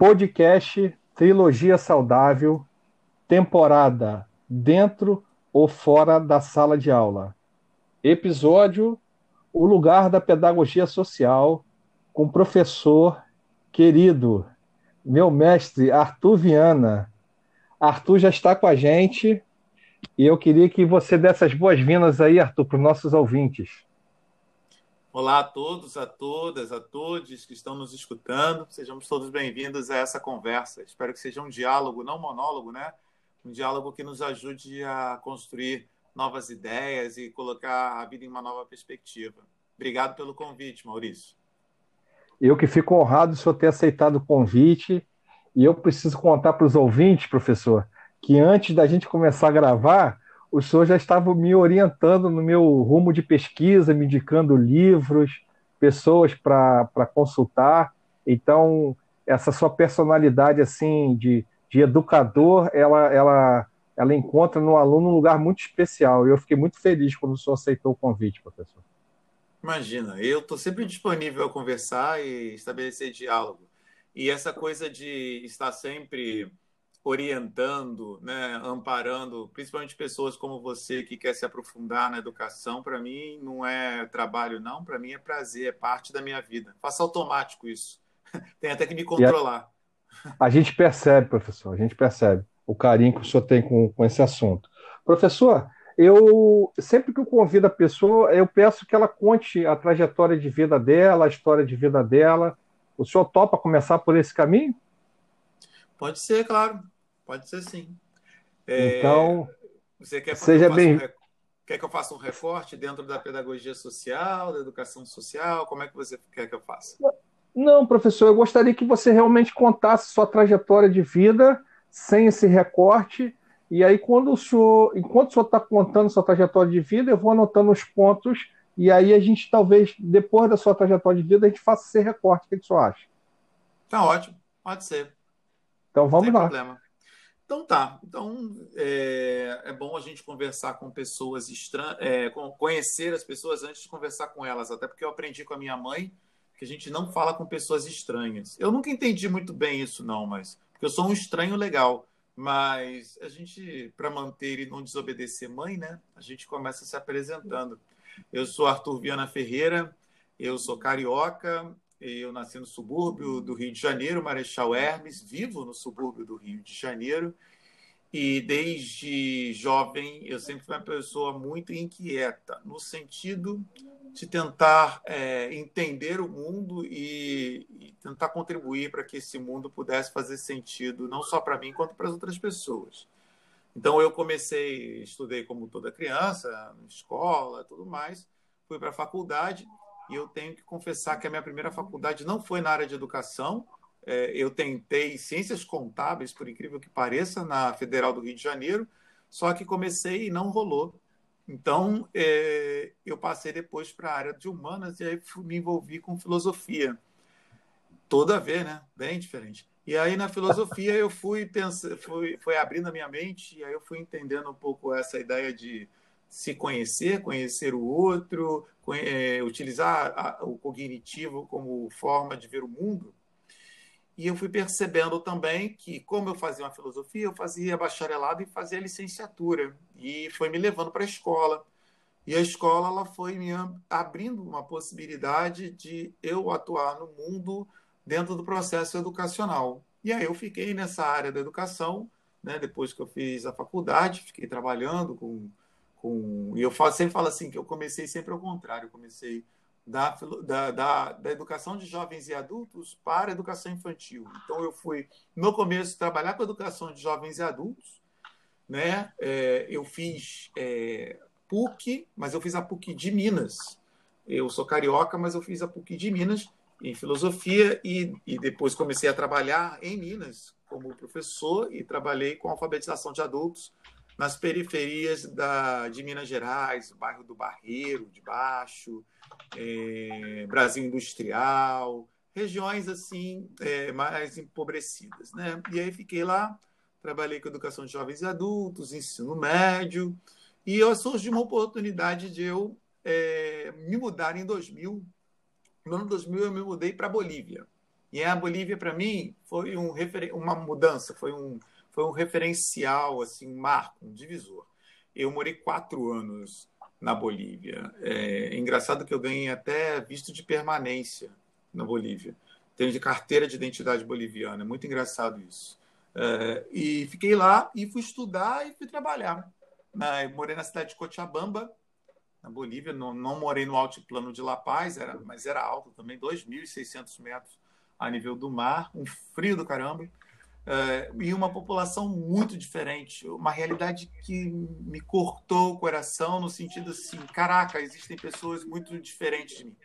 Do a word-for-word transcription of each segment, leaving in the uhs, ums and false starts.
Podcast Trilogia Saudável, temporada Dentro ou Fora da Sala de Aula. Episódio O Lugar da Pedagogia Social, com o professor querido, meu mestre Arthur Viana. Arthur já está com a gente e eu queria que você desse as boas-vindas aí, Arthur, para os nossos ouvintes. Olá a todos, a todas, a todos que estão nos escutando. Sejamos todos bem-vindos a essa conversa. Espero que seja um diálogo, não monólogo, né? Um diálogo que nos ajude a construir novas ideias e colocar a vida em uma nova perspectiva. Obrigado pelo convite, Maurício. Eu que fico honrado de só ter aceitado o convite. E eu preciso contar para os ouvintes, professor, que antes da gente começar a gravar, o senhor já estava me orientando no meu rumo de pesquisa, me indicando livros, pessoas para consultar. Então, essa sua personalidade assim, de, de educador, ela, ela, ela encontra no aluno um lugar muito especial. E eu fiquei muito feliz quando o senhor aceitou o convite, professor. Imagina, eu estou sempre disponível a conversar e estabelecer diálogo. E essa coisa de estar sempre orientando, né, amparando, principalmente pessoas como você que quer se aprofundar na educação, para mim não é trabalho não, para mim é prazer, é parte da minha vida. Faço automático isso. Tem até que me controlar. A, a gente percebe, professor, a gente percebe o carinho que o senhor tem com, com esse assunto. Professor, eu sempre que eu convido a pessoa, eu peço que ela conte a trajetória de vida dela, a história de vida dela. O senhor topa começar por esse caminho? Pode ser, claro. Pode ser, sim. Então, é, você quer, seja bem... um rec... quer que eu faça um recorte dentro da pedagogia social, da educação social? Como é que você quer que eu faça? Não, professor, eu gostaria que você realmente contasse sua trajetória de vida sem esse recorte. E aí, quando o senhor, enquanto o senhor está contando sua trajetória de vida, eu vou anotando os pontos e aí a gente, talvez, depois da sua trajetória de vida, a gente faça esse recorte. O que o senhor acha? Tá ótimo. Pode ser. Então, vamos Sem lá. Problema. Então, tá. Então, é, é bom a gente conversar com pessoas estranhas, é, conhecer as pessoas antes de conversar com elas, até porque eu aprendi com a minha mãe que a gente não fala com pessoas estranhas. Eu nunca entendi muito bem isso, não, mas porque eu sou um estranho legal. Mas a gente, para manter e não desobedecer mãe, né, a gente começa se apresentando. Eu sou Arthur Viana Ferreira, eu sou carioca. Eu nasci no subúrbio do Rio de Janeiro, Marechal Hermes, vivo no subúrbio do Rio de Janeiro. E desde jovem eu sempre fui uma pessoa muito inquieta, no sentido de tentar é, entender o mundo e, e tentar contribuir para que esse mundo pudesse fazer sentido, não só para mim, quanto para as outras pessoas. Então eu comecei, estudei como toda criança, na escola, tudo mais, fui para a faculdade. E eu tenho que confessar que a minha primeira faculdade não foi na área de educação. Eu tentei ciências contábeis, por incrível que pareça, na Federal do Rio de Janeiro, só que comecei e não rolou. Então, eu passei depois para a área de humanas e aí me envolvi com filosofia. Toda a ver, né? Bem diferente. E aí, na filosofia, eu fui, pensando, fui, fui abrindo a minha mente e aí eu fui entendendo um pouco essa ideia de se conhecer, conhecer o outro, utilizar o cognitivo como forma de ver o mundo. E eu fui percebendo também que, como eu fazia uma filosofia, eu fazia bacharelado e fazia licenciatura. E foi me levando para a escola. E a escola ela foi me abrindo uma possibilidade de eu atuar no mundo dentro do processo educacional. E aí eu fiquei nessa área da educação, né? Depois que eu fiz a faculdade, fiquei trabalhando com... Com, e eu falo, sempre falo assim, que eu comecei sempre ao contrário, eu comecei da, da, da, da educação de jovens e adultos para a educação infantil. Então, eu fui, no começo, trabalhar com a educação de jovens e adultos, né? É, eu fiz é, P U C, mas eu fiz a P U C de Minas. Eu sou carioca, mas eu fiz a P U C de Minas em filosofia e, e depois comecei a trabalhar em Minas como professor e trabalhei com alfabetização de adultos nas periferias da, de Minas Gerais, o bairro do Barreiro, de baixo, é, Brasil Industrial, regiões assim é, mais empobrecidas, né? E aí fiquei lá, trabalhei com educação de jovens e adultos, ensino médio, e surgiu uma oportunidade de eu é, me mudar em dois mil. No ano dois mil eu me mudei para a Bolívia. E a Bolívia, para mim, foi um refer... uma mudança, foi um, foi um referencial, assim, um marco, um divisor. Eu morei quatro anos na Bolívia. É engraçado que eu ganhei até visto de permanência na Bolívia. Tenho de carteira de identidade boliviana. É muito engraçado isso. É, e fiquei lá e fui estudar e fui trabalhar. Na, eu morei na cidade de Cochabamba, na Bolívia. Não, não morei no altiplano de LAPPES, era, mas era alto também, dois mil e seiscentos metros. A nível do mar, um frio do caramba, é, e uma população muito diferente, uma realidade que me cortou o coração no sentido assim, caraca, existem pessoas muito diferentes de mim.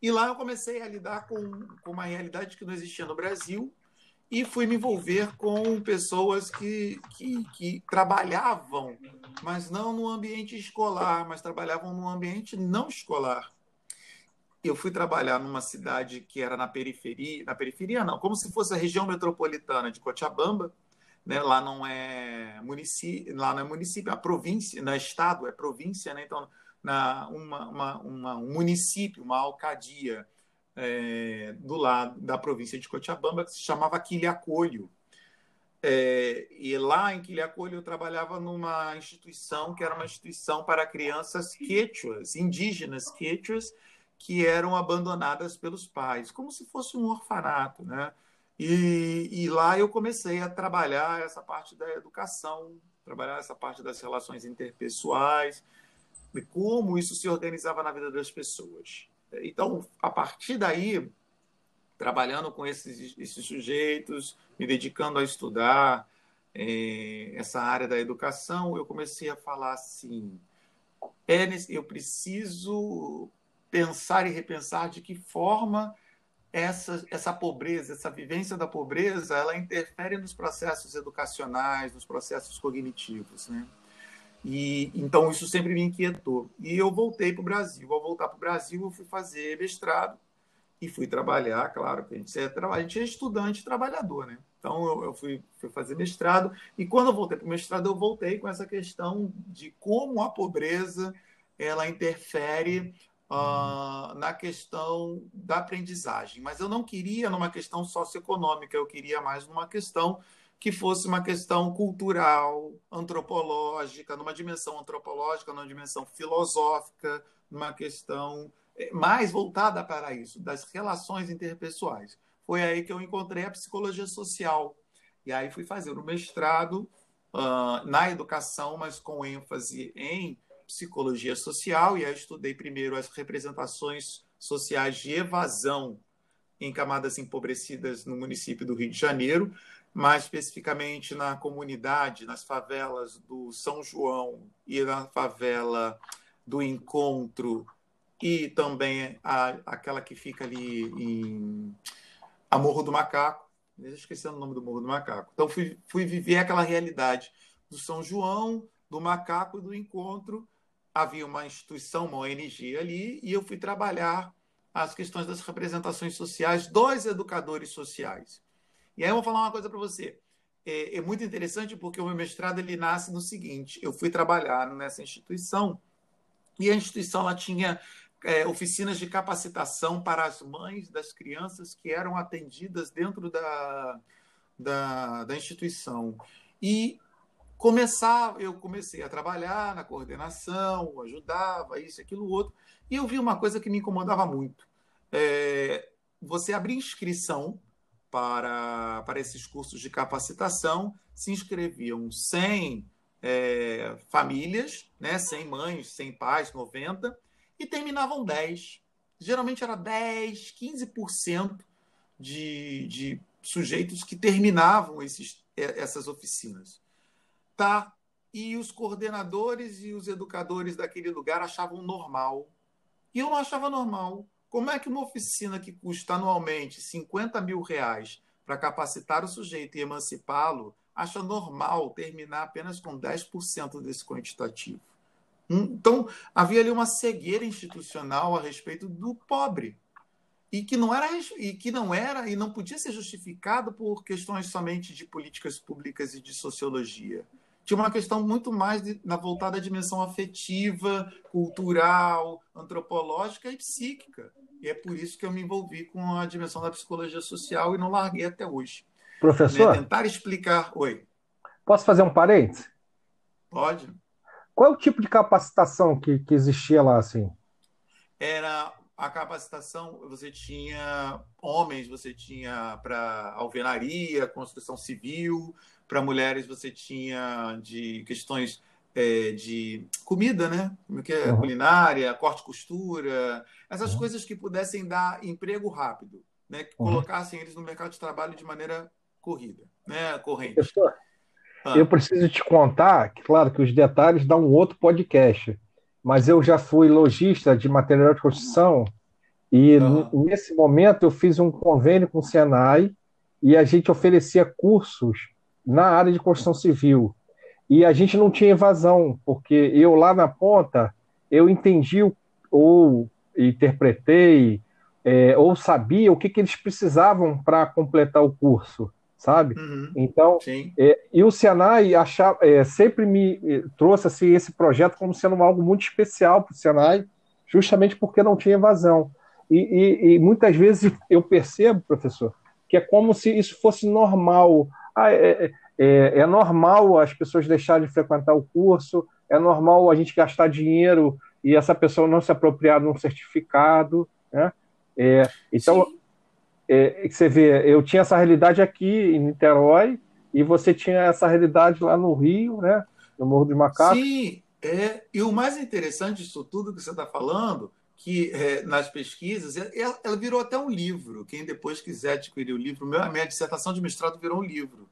E lá eu comecei a lidar com, com uma realidade que não existia no Brasil e fui me envolver com pessoas que, que, que trabalhavam, mas não no ambiente escolar, mas trabalhavam no ambiente não escolar. Eu fui trabalhar numa cidade que era na periferia, na periferia não, como se fosse a região metropolitana de Cochabamba, né? Lá não é município, lá não é município, a província, não é estado, é província, né? Então na uma, uma, uma um município, uma alcadia é, do lado da província de Cochabamba que se chamava Quillacollo. É, e lá em Quillacollo eu trabalhava numa instituição que era uma instituição para crianças quechuas, indígenas quechuas, que eram abandonadas pelos pais, como se fosse um orfanato, né? E, e lá eu comecei a trabalhar essa parte da educação, trabalhar essa parte das relações interpessoais, e como isso se organizava na vida das pessoas. Então, a partir daí, trabalhando com esses, esses sujeitos, me dedicando a estudar eh, essa área da educação, eu comecei a falar assim, eu preciso pensar e repensar de que forma essa, essa pobreza, essa vivência da pobreza, ela interfere nos processos educacionais, nos processos cognitivos, né? E, então, isso sempre me inquietou. E eu voltei para o Brasil. Ao voltar para o Brasil, eu fui fazer mestrado e fui trabalhar, claro, porque a gente é, a gente é estudante e trabalhador, né? Então, eu, eu fui, fui fazer mestrado. E quando eu voltei para o mestrado, eu voltei com essa questão de como a pobreza ela interfere Uh, na questão da aprendizagem, mas eu não queria numa questão socioeconômica, eu queria mais numa questão que fosse uma questão cultural, antropológica, numa dimensão antropológica, numa dimensão filosófica, numa questão mais voltada para isso, das relações interpessoais. Foi aí que eu encontrei a psicologia social, e aí fui fazer o mestrado uh, na educação, mas com ênfase em psicologia social, e aí eu estudei primeiro as representações sociais de evasão em camadas empobrecidas no município do Rio de Janeiro, mais especificamente na comunidade, nas favelas do São João e na favela do Encontro, e também a, aquela que fica ali em a Morro do Macaco, esquecendo o nome do Morro do Macaco. Então, fui, fui viver aquela realidade do São João, do Macaco e do Encontro. Havia uma instituição, uma O N G ali, e eu fui trabalhar as questões das representações sociais dos educadores sociais. E aí eu vou falar uma coisa para você. É, é muito interessante porque o meu mestrado ele nasce no seguinte, eu fui trabalhar nessa instituição e a instituição ela tinha é, oficinas de capacitação para as mães das crianças que eram atendidas dentro da, da, da instituição. E Começar, eu comecei a trabalhar na coordenação, ajudava, isso, aquilo, outro, e eu vi uma coisa que me incomodava muito. É, você abrir inscrição para, para esses cursos de capacitação, se inscreviam cem é, famílias, né, cem mães, cem pais, noventa, e terminavam dez. Geralmente era dez, quinze por cento de, de sujeitos que terminavam esses, essas oficinas. Tá. E os coordenadores e os educadores daquele lugar achavam normal. E eu não achava normal. Como é que uma oficina que custa anualmente cinquenta mil reais para capacitar o sujeito e emancipá-lo acha normal terminar apenas com dez por cento desse quantitativo? Então, havia ali uma cegueira institucional a respeito do pobre. E que não era, e que não era, e não podia ser justificado por questões somente de políticas públicas e de sociologia. Tinha uma questão muito mais de, na voltada à dimensão afetiva, cultural, antropológica e psíquica. E é por isso que eu me envolvi com a dimensão da psicologia social e não larguei até hoje. Professor? Né, tentar explicar... Oi. Posso fazer um parênteses? Pode. Qual é o tipo de capacitação que, que existia lá, assim? Era a capacitação, você tinha homens, você tinha para alvenaria, construção civil, para mulheres você tinha de questões é, de comida, né? Como que é? Uhum. Culinária, corte e costura, essas uhum. coisas que pudessem dar emprego rápido, né? Que uhum. colocassem eles no mercado de trabalho de maneira corrida, né? Corrente. Professor, ah. eu preciso te contar, que, claro que os detalhes dão um outro podcast, mas eu já fui lojista de material de construção e uhum. nesse momento eu fiz um convênio com o SENAI e a gente oferecia cursos na área de construção civil. E a gente não tinha evasão, porque eu lá na ponta, eu entendi ou interpretei é, ou sabia o que, que eles precisavam para completar o curso, sabe? Uhum. Então, é, e o SENAI achava, é, sempre me trouxe assim, esse projeto como sendo algo muito especial para o SENAI, justamente porque não tinha evasão. E, e, e muitas vezes eu percebo, professor, que é como se isso fosse normal. Ah, é, é, é normal as pessoas deixarem de frequentar o curso, é normal a gente gastar dinheiro e essa pessoa não se apropriar de um certificado, né? É, então, é, você vê, eu tinha essa realidade aqui em Niterói e você tinha essa realidade lá no Rio, né? No Morro do Macaco. Sim, é, e o mais interessante disso tudo que você está falando, que é, nas pesquisas, ela, ela virou até um livro. Quem depois quiser adquirir o livro, meu, a minha dissertação de mestrado virou um livro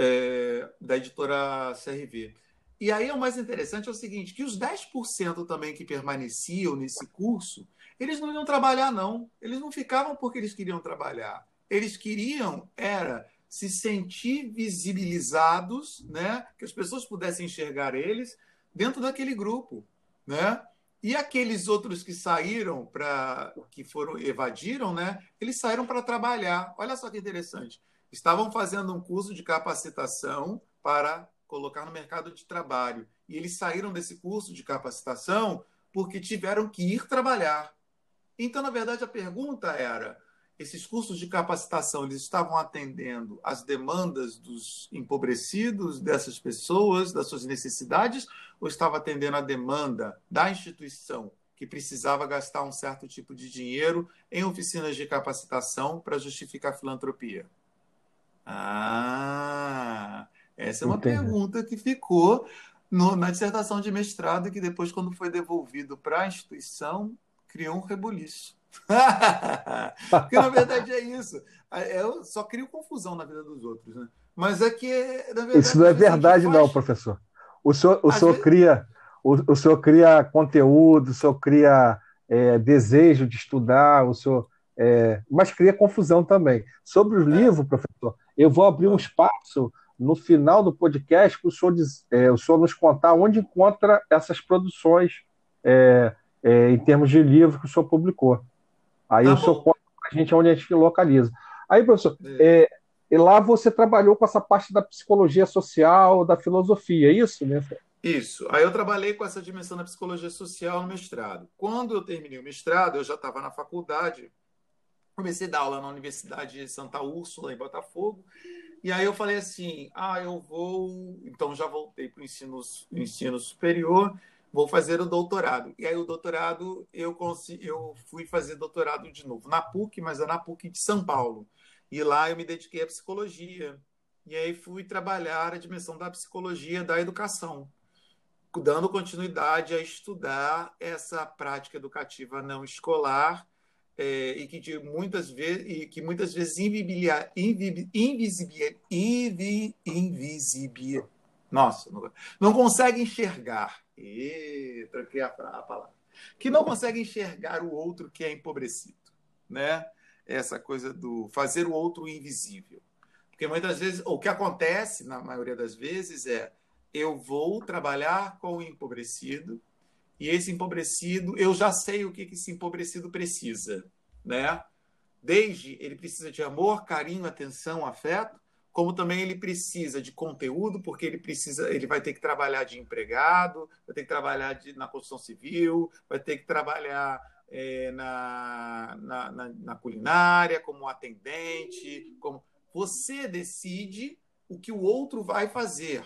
é, da editora C R V. E aí o mais interessante é o seguinte, que os dez por cento também que permaneciam nesse curso, eles não iam trabalhar, não. Eles não ficavam porque eles queriam trabalhar. Eles queriam era se sentir visibilizados, né? Que as pessoas pudessem enxergar eles dentro daquele grupo, né? E aqueles outros que saíram para que foram evadiram, né? Eles saíram para trabalhar. Olha só que interessante. Estavam fazendo um curso de capacitação para colocar no mercado de trabalho. E eles saíram desse curso de capacitação porque tiveram que ir trabalhar. Então, na verdade, a pergunta era: esses cursos de capacitação, eles estavam atendendo às demandas dos empobrecidos, dessas pessoas, das suas necessidades, ou estava atendendo à demanda da instituição, que precisava gastar um certo tipo de dinheiro em oficinas de capacitação para justificar a filantropia? Ah, essa é uma Entendo. Pergunta que ficou no, na dissertação de mestrado, que depois, quando foi devolvido para a instituição, criou um rebuliço. Porque, na verdade, é isso. Eu só crio confusão na vida dos outros, né? Mas é que, na verdade, isso não é verdade, faz... não, professor. O senhor, o senhor vezes... cria, o, o senhor cria conteúdo, o senhor cria é, desejo de estudar, o senhor, é, mas cria confusão também. Sobre o é. livro, professor, eu vou abrir um espaço no final do podcast para o senhor, diz, é, o senhor nos contar onde encontra essas produções é, é, em termos de livro que o senhor publicou. Aí tá o senhor conta para a gente onde a gente localiza. Aí, professor, é. É, lá você trabalhou com essa parte da psicologia social, da filosofia, é isso mesmo? Isso. Aí eu trabalhei com essa dimensão da psicologia social no mestrado. Quando eu terminei o mestrado, eu já estava na faculdade, comecei a dar aula na Universidade de Santa Úrsula, em Botafogo, e aí eu falei assim, ah, eu vou... Então, já voltei para o ensino, ensino superior... Vou fazer o doutorado. E aí o doutorado, eu, consegui, eu fui fazer doutorado de novo na P U C, mas na P U C de São Paulo. E lá eu me dediquei à psicologia. E aí fui trabalhar a dimensão da psicologia da educação, dando continuidade a estudar essa prática educativa não escolar é, e, que de muitas vezes, e que muitas vezes invibilia, invib, invisibilia, invi, invisibilia, nossa, não, não consegue enxergar. E troquei a, a palavra. Que não consegue enxergar o outro que é empobrecido, né? Essa coisa do fazer o outro invisível. Porque muitas vezes, o que acontece, na maioria das vezes, é eu vou trabalhar com o empobrecido e esse empobrecido, eu já sei o que esse empobrecido precisa, né? Desde ele precisa de amor, carinho, atenção, afeto, como também ele precisa de conteúdo, porque ele precisa, ele vai ter que trabalhar de empregado, vai ter que trabalhar de, na construção civil, vai ter que trabalhar é, na, na, na, na culinária, como atendente. Como... Você decide o que o outro vai fazer.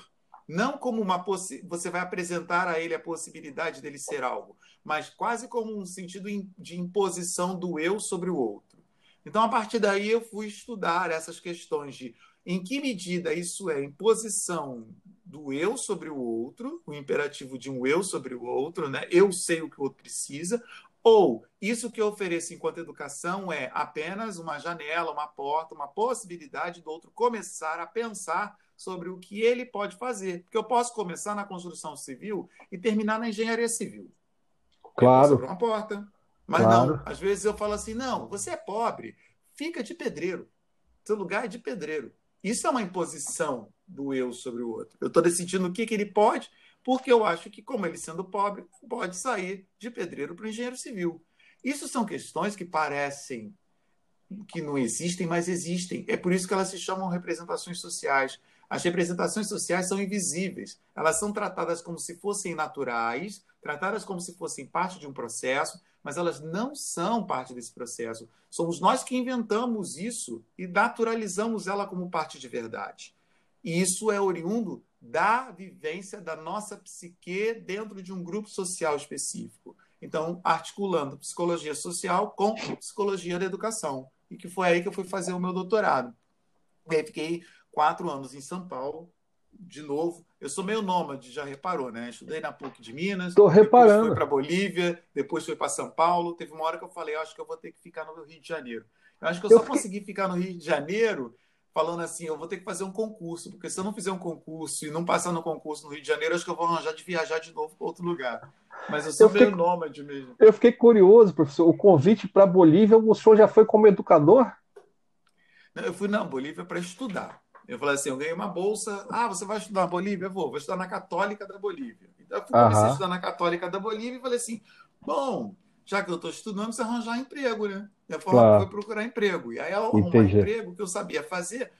Não como uma possi... você vai apresentar a ele a possibilidade dele ser algo, mas quase como um sentido de imposição do eu sobre o outro. Então, a partir daí, eu fui estudar essas questões de em que medida isso é imposição do eu sobre o outro, o imperativo de um eu sobre o outro, né? Eu sei o que o outro precisa, ou isso que eu ofereço enquanto educação é apenas uma janela, uma porta, uma possibilidade do outro começar a pensar sobre o que ele pode fazer. Porque eu posso começar na construção civil e terminar na engenharia civil. Claro. Sobre uma porta. Mas claro. Não, às vezes eu falo assim, não, você é pobre, fica de pedreiro. Seu lugar é de pedreiro. Isso é uma imposição do eu sobre o outro. Eu estou decidindo o que, que ele pode, porque eu acho que, como ele sendo pobre, pode sair de pedreiro para o engenheiro civil. Isso são questões que parecem que não existem, mas existem. É por isso que elas se chamam representações sociais. As representações sociais são invisíveis. Elas são tratadas como se fossem naturais, tratadas como se fossem parte de um processo, mas elas não são parte desse processo. Somos nós que inventamos isso e naturalizamos ela como parte de verdade. E isso é oriundo da vivência da nossa psique dentro de um grupo social específico. Então, articulando psicologia social com psicologia da educação. E que foi aí que eu fui fazer o meu doutorado. E aí fiquei quatro anos em São Paulo, de novo. Eu sou meio nômade, já reparou, né? Estudei na P U C de Minas, Estou reparando. Fui para Bolívia, depois fui para São Paulo. Teve uma hora que eu falei, acho que eu vou ter que ficar no Rio de Janeiro. Eu acho que eu, eu só fiquei... consegui ficar no Rio de Janeiro falando assim, eu vou ter que fazer um concurso, porque se eu não fizer um concurso e não passar no concurso no Rio de Janeiro, acho que eu vou arranjar de viajar de novo para outro lugar. Mas eu sou eu fiquei... meio nômade mesmo. Eu fiquei curioso, professor. O convite para Bolívia, o senhor já foi como educador? Não, eu fui na Bolívia para estudar. Eu falei assim, eu ganhei uma bolsa. Ah, você vai estudar na Bolívia? Eu vou, vou estudar na Católica da Bolívia. Então, eu comecei a estudar na Católica da Bolívia e falei assim, bom, já que eu estou estudando, preciso arranjar emprego, né? Eu falei, claro. Vou procurar emprego. E aí, eu arrumei um emprego que eu sabia fazer.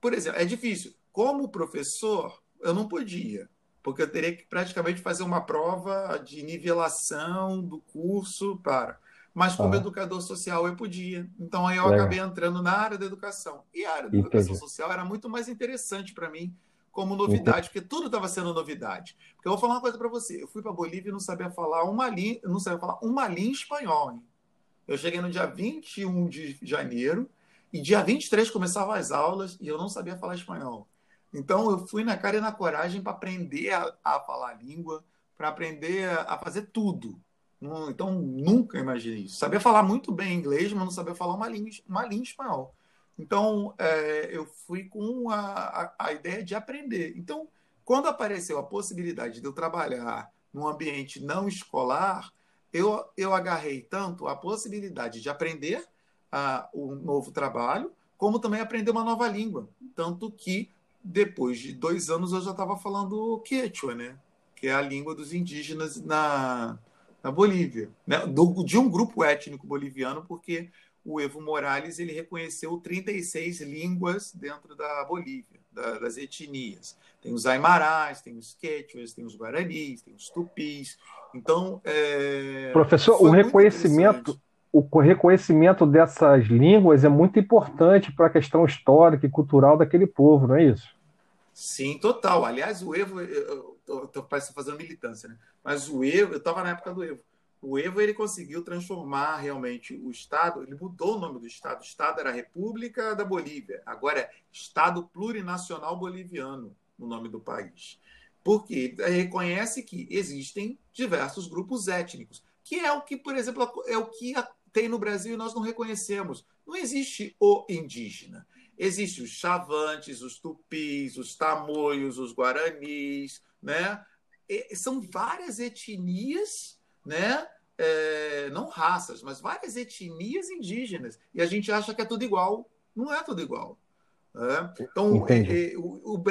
Por exemplo, é difícil. Como professor, eu não podia, porque eu teria que praticamente fazer uma prova de nivelação do curso para... Mas como ah. educador social eu podia. Então aí eu Legal. acabei entrando na área da educação. E a área da Entendi. educação social era muito mais interessante para mim como novidade, Entendi. porque tudo estava sendo novidade. Porque eu vou falar uma coisa para você. Eu fui para a Bolívia e não sabia falar uma linha, não sabia falar uma linha em espanhol. Hein? Eu cheguei no dia vinte e um de janeiro e dia vinte e três começavam as aulas e eu não sabia falar espanhol. Então eu fui na cara e na coragem para aprender a, a falar a língua, para aprender a, a fazer tudo. Então, nunca imaginei isso. Sabia falar muito bem inglês, mas não sabia falar uma língua, uma língua espanhol. Então, é, eu fui com a, a, a ideia de aprender. Então, quando apareceu a possibilidade de eu trabalhar num ambiente não escolar, eu, eu agarrei tanto a possibilidade de aprender a, um novo trabalho, como também aprender uma nova língua. Tanto que, depois de dois anos, eu já estava falando quechua, né? Que é a língua dos indígenas na... na Bolívia, né? Do, de um grupo étnico boliviano, porque o Evo Morales ele reconheceu trinta e seis línguas dentro da Bolívia, da, das etnias. Tem os aimarás, tem os quechuas, tem os guaranis, tem os tupis. Então, é, professor, o reconhecimento, o reconhecimento dessas línguas é muito importante para a questão histórica e cultural daquele povo, não é isso? Sim, total. Aliás, o Evo... Eu, Estou fazendo militância, né? Mas o Evo, eu estava na época do Evo. O Evo ele conseguiu transformar realmente o Estado, ele mudou o nome do Estado. O Estado era a República da Bolívia, agora é Estado Plurinacional Boliviano, o nome do país. Porque reconhece que existem diversos grupos étnicos, que é o que, por exemplo, é o que tem no Brasil e nós não reconhecemos. Não existe o indígena. Existem os chavantes, os tupis, os tamoios, os guaranis... Né? E são várias etnias, né? É, não raças, mas várias etnias indígenas. E a gente acha que é tudo igual. Não é tudo igual. Né? Então, é, o, o,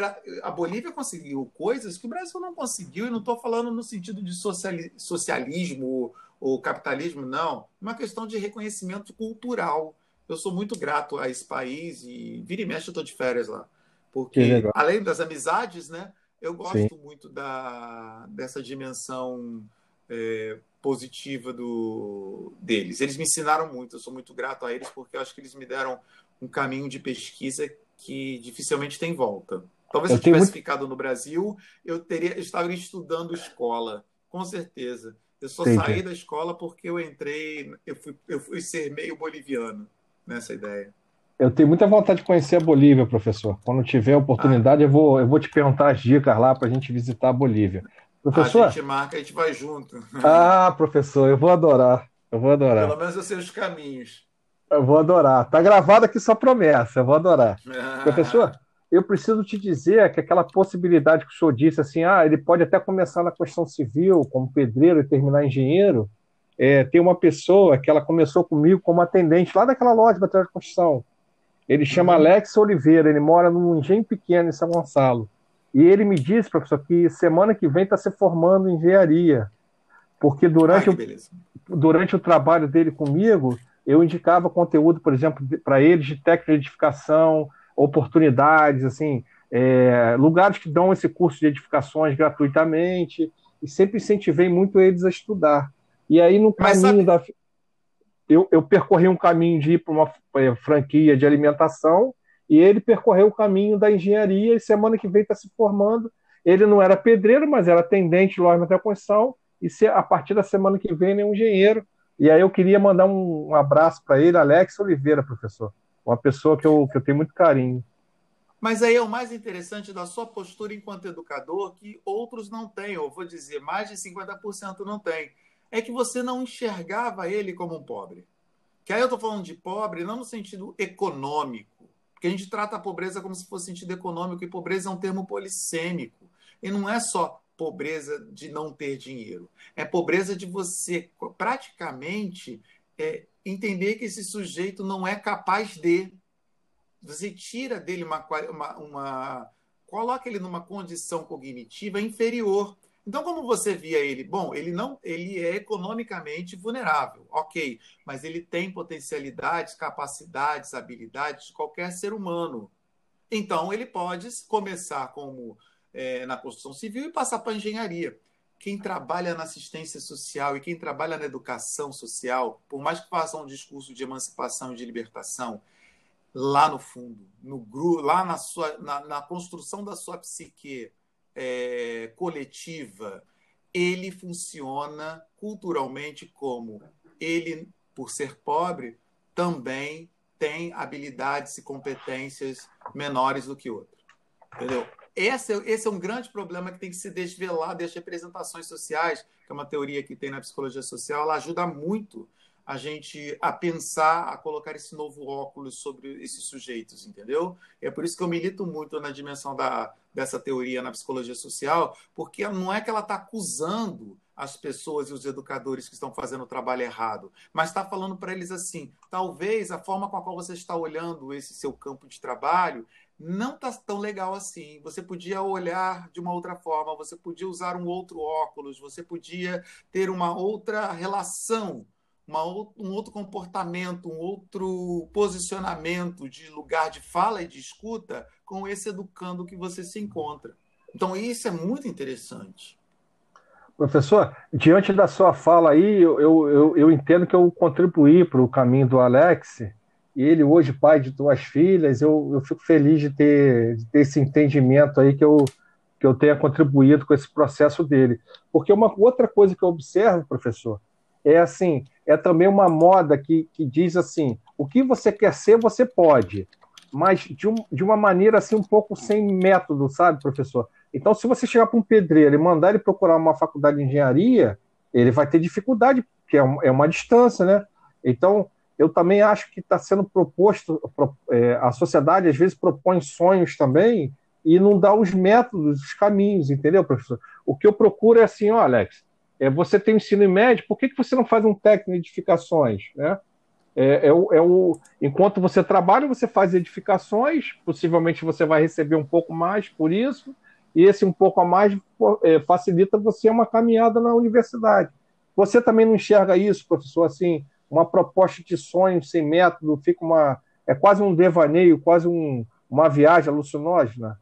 a Bolívia conseguiu coisas que o Brasil não conseguiu, e não estou falando no sentido de sociali socialismo ou, ou capitalismo, não. Uma questão de reconhecimento cultural. Eu sou muito grato a esse país e vira e mexe eu estou de férias lá. Porque, além das amizades, né? Eu gosto Sim. muito da, dessa dimensão é, positiva do, deles. Eles me ensinaram muito, eu sou muito grato a eles, porque eu acho que eles me deram um caminho de pesquisa que dificilmente tem volta. Talvez eu se eu tivesse muito... ficado no Brasil, eu teria eu estava estudando escola, com certeza. Eu só Entendi. saí da escola porque eu entrei, eu fui, eu fui ser meio boliviano nessa ideia. Eu tenho muita vontade de conhecer a Bolívia, professor. Quando tiver a oportunidade, ah. eu, vou, eu vou te perguntar as dicas lá para a gente visitar a Bolívia. Professor? A gente marca, a gente vai junto. Ah, professor, eu vou adorar. Eu vou adorar. Pelo menos eu sei os caminhos. Eu vou adorar. Está gravado aqui sua promessa, eu vou adorar. Ah. Professor, eu preciso te dizer que aquela possibilidade que o senhor disse, assim, ah, ele pode até começar na questão civil, como pedreiro, e terminar engenheiro, é, tem uma pessoa que ela começou comigo como atendente lá daquela loja de material de construção. Ele chama uhum. Alex Oliveira, ele mora num engenho pequeno em São Gonçalo. E ele me disse, professor, que semana que vem está se formando em engenharia. Porque durante, Ai, o, durante o trabalho dele comigo, eu indicava conteúdo, por exemplo, para eles de técnica de edificação, oportunidades, assim, é, lugares que dão esse curso de edificações gratuitamente. E sempre incentivei muito eles a estudar. E aí, no Mas caminho sabe... da... Eu, eu percorri um caminho de ir para uma é, franquia de alimentação e ele percorreu o caminho da engenharia e semana que vem está se formando. Ele não era pedreiro, mas era atendente de loja de construção e se, a partir da semana que vem ele é um engenheiro. E aí eu queria mandar um, um abraço para ele, Alex Oliveira, professor. Uma pessoa que eu, que eu tenho muito carinho. Mas aí é o mais interessante da sua postura enquanto educador que outros não têm, eu vou dizer, mais de cinquenta por cento não têm. É que você não enxergava ele como um pobre. Que aí eu estou falando de pobre não no sentido econômico, porque a gente trata a pobreza como se fosse sentido econômico, e pobreza é um termo polissêmico. E não é só pobreza de não ter dinheiro, é pobreza de você praticamente é, entender que esse sujeito não é capaz de... Você tira dele uma... uma, uma coloca ele numa condição cognitiva inferior. Então, como você via ele? Bom, ele, não, ele é economicamente vulnerável, ok, mas ele tem potencialidades, capacidades, habilidades de qualquer ser humano. Então, ele pode começar como, é, na construção civil e passar para a engenharia. Quem trabalha na assistência social e quem trabalha na educação social, por mais que faça um discurso de emancipação e de libertação, lá no fundo, no, lá na, sua, na, na construção da sua psique, É, coletiva, ele funciona culturalmente como ele, por ser pobre, também tem habilidades e competências menores do que outro. Entendeu? Esse é, esse é um grande problema que tem que se desvelar das representações sociais, que é uma teoria que tem na psicologia social, ela ajuda muito a gente a pensar, a colocar esse novo óculos sobre esses sujeitos, entendeu? É por isso que eu milito muito na dimensão da, dessa teoria na psicologia social, porque não é que ela está acusando as pessoas e os educadores que estão fazendo o trabalho errado, mas está falando para eles assim, talvez a forma com a qual você está olhando esse seu campo de trabalho não está tão legal assim, você podia olhar de uma outra forma, você podia usar um outro óculos, você podia ter uma outra relação, Uma, um outro comportamento, um outro posicionamento de lugar de fala e de escuta com esse educando que você se encontra. Então, isso é muito interessante. Professor, diante da sua fala aí, eu, eu, eu entendo que eu contribuí para o caminho do Alex, e ele hoje pai de duas filhas, eu, eu fico feliz de ter, de ter esse entendimento aí que eu, que eu tenha contribuído com esse processo dele. Porque uma outra coisa que eu observo, professor, é assim, é também uma moda que, que diz assim, o que você quer ser, você pode, mas de, um, de uma maneira assim um pouco sem método, sabe, professor? Então, se você chegar para um pedreiro e mandar ele procurar uma faculdade de engenharia, ele vai ter dificuldade, porque é uma, é uma distância, né? Então, eu também acho que está sendo proposto, é, a sociedade às vezes propõe sonhos também e não dá os métodos, os caminhos, entendeu, professor? O que eu procuro é assim, ó, Alex, você tem o ensino médio, por que você não faz um técnico em edificações? Né? É, é o, é o, enquanto você trabalha, você faz edificações, possivelmente você vai receber um pouco mais por isso, e esse um pouco a mais é, facilita você uma caminhada na universidade. Você também não enxerga isso, professor, assim, uma proposta de sonho sem método, fica uma, é quase um devaneio, quase um, uma viagem alucinógena?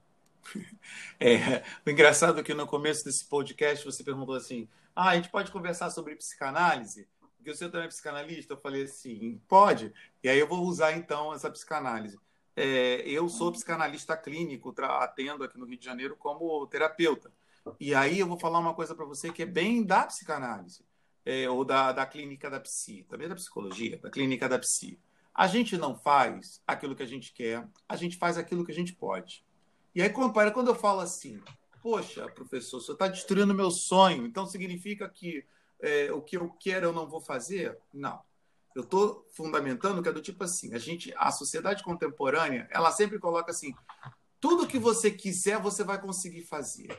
É, o engraçado é que no começo desse podcast você perguntou assim, ah, a gente pode conversar sobre psicanálise? Porque o senhor também é psicanalista? Eu falei assim, pode? E aí eu vou usar, então, essa psicanálise. É, eu sou psicanalista clínico, atendo aqui no Rio de Janeiro como terapeuta. E aí eu vou falar uma coisa para você que é bem da psicanálise, é, ou da, da clínica da psi, também da psicologia, da clínica da psi. A gente não faz aquilo que a gente quer, a gente faz aquilo que a gente pode. E aí, compara, quando eu falo assim, poxa, professor, você está destruindo meu sonho, então significa que é, o que eu quero eu não vou fazer? Não. Eu estou fundamentando que é do tipo assim, a, gente, a sociedade contemporânea, ela sempre coloca assim, tudo que você quiser, você vai conseguir fazer.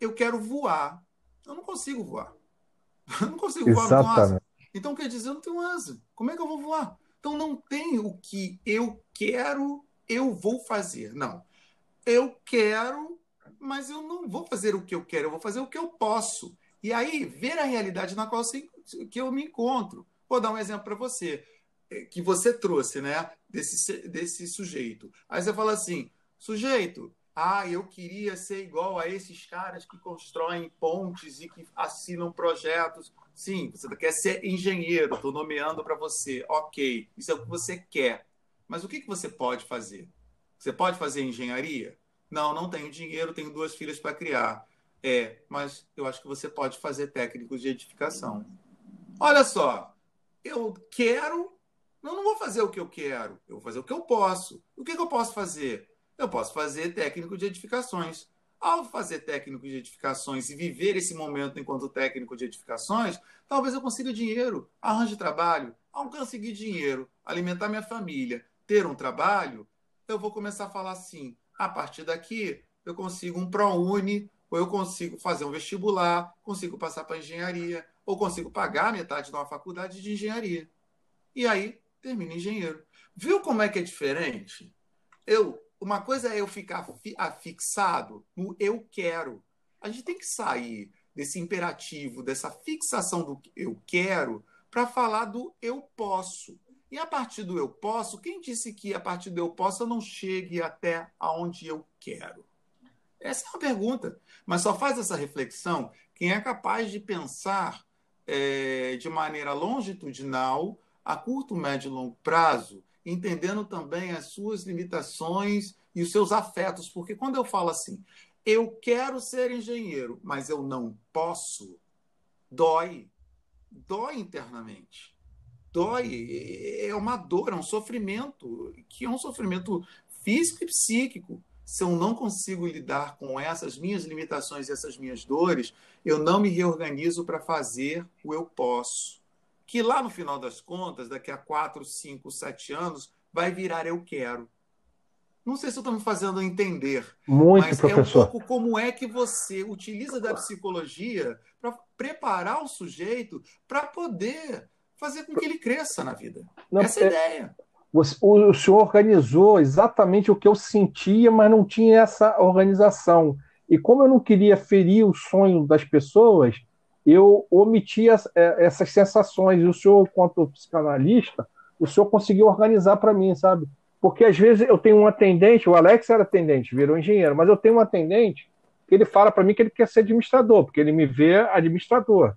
Eu quero voar, eu não consigo voar. Eu não consigo voar, não tenho asa. Então, quer dizer, eu não tenho asa. Como é que eu vou voar? Então, não tem o que eu quero, eu vou fazer. Não. Eu quero, mas eu não vou fazer o que eu quero, eu vou fazer o que eu posso. E aí, ver a realidade na qual se, que eu me encontro. Vou dar um exemplo para você, que você trouxe, né, desse, desse sujeito. Aí você fala assim, sujeito, ah, eu queria ser igual a esses caras que constroem pontes e que assinam projetos. Sim, você quer ser engenheiro, estou nomeando para você. Ok, isso é o que você quer. Mas o que, que você pode fazer? Você pode fazer engenharia? Não, não tenho dinheiro, tenho duas filhas para criar. É, mas eu acho que você pode fazer técnico de edificação. Olha só, eu quero, eu não vou fazer o que eu quero, eu vou fazer o que eu posso. O que, que eu posso fazer? Eu posso fazer técnico de edificações. Ao fazer técnico de edificações e viver esse momento enquanto técnico de edificações, talvez eu consiga dinheiro, arranje trabalho, ao conseguir dinheiro, alimentar minha família, ter um trabalho, eu vou começar a falar assim, a partir daqui eu consigo um ProUni, ou eu consigo fazer um vestibular, consigo passar para engenharia, ou consigo pagar metade de uma faculdade de engenharia. E aí, termino engenheiro. Viu como é que é diferente? Eu, uma coisa é eu ficar afixado no eu quero. A gente tem que sair desse imperativo, dessa fixação do eu quero, para falar do eu posso. E a partir do eu posso, quem disse que a partir do eu posso eu não chegue até aonde eu quero? Essa é uma pergunta, mas só faz essa reflexão quem é capaz de pensar é, de maneira longitudinal, a curto, médio e longo prazo, entendendo também as suas limitações e os seus afetos, porque quando eu falo assim, eu quero ser engenheiro, mas eu não posso, dói, dói internamente. Dói, é uma dor, é um sofrimento, que é um sofrimento físico e psíquico. Se eu não consigo lidar com essas minhas limitações e essas minhas dores, eu não me reorganizo para fazer o eu posso. Que lá no final das contas, daqui a quatro, cinco, sete anos, vai virar eu quero. Não sei se eu estou me fazendo entender, muito, mas professor. É um pouco como é que você utiliza da psicologia para preparar o sujeito para poder fazer com que ele cresça na vida. Não, essa é a ideia. Você, o, o senhor organizou exatamente o que eu sentia, mas não tinha essa organização. E como eu não queria ferir o sonho das pessoas, eu omiti as, é, essas sensações. E o senhor, enquanto psicanalista, o senhor conseguiu organizar para mim, sabe? Porque às vezes eu tenho um atendente, o Alex era atendente, virou engenheiro, mas eu tenho um atendente que ele fala para mim que ele quer ser administrador, porque ele me vê administrador.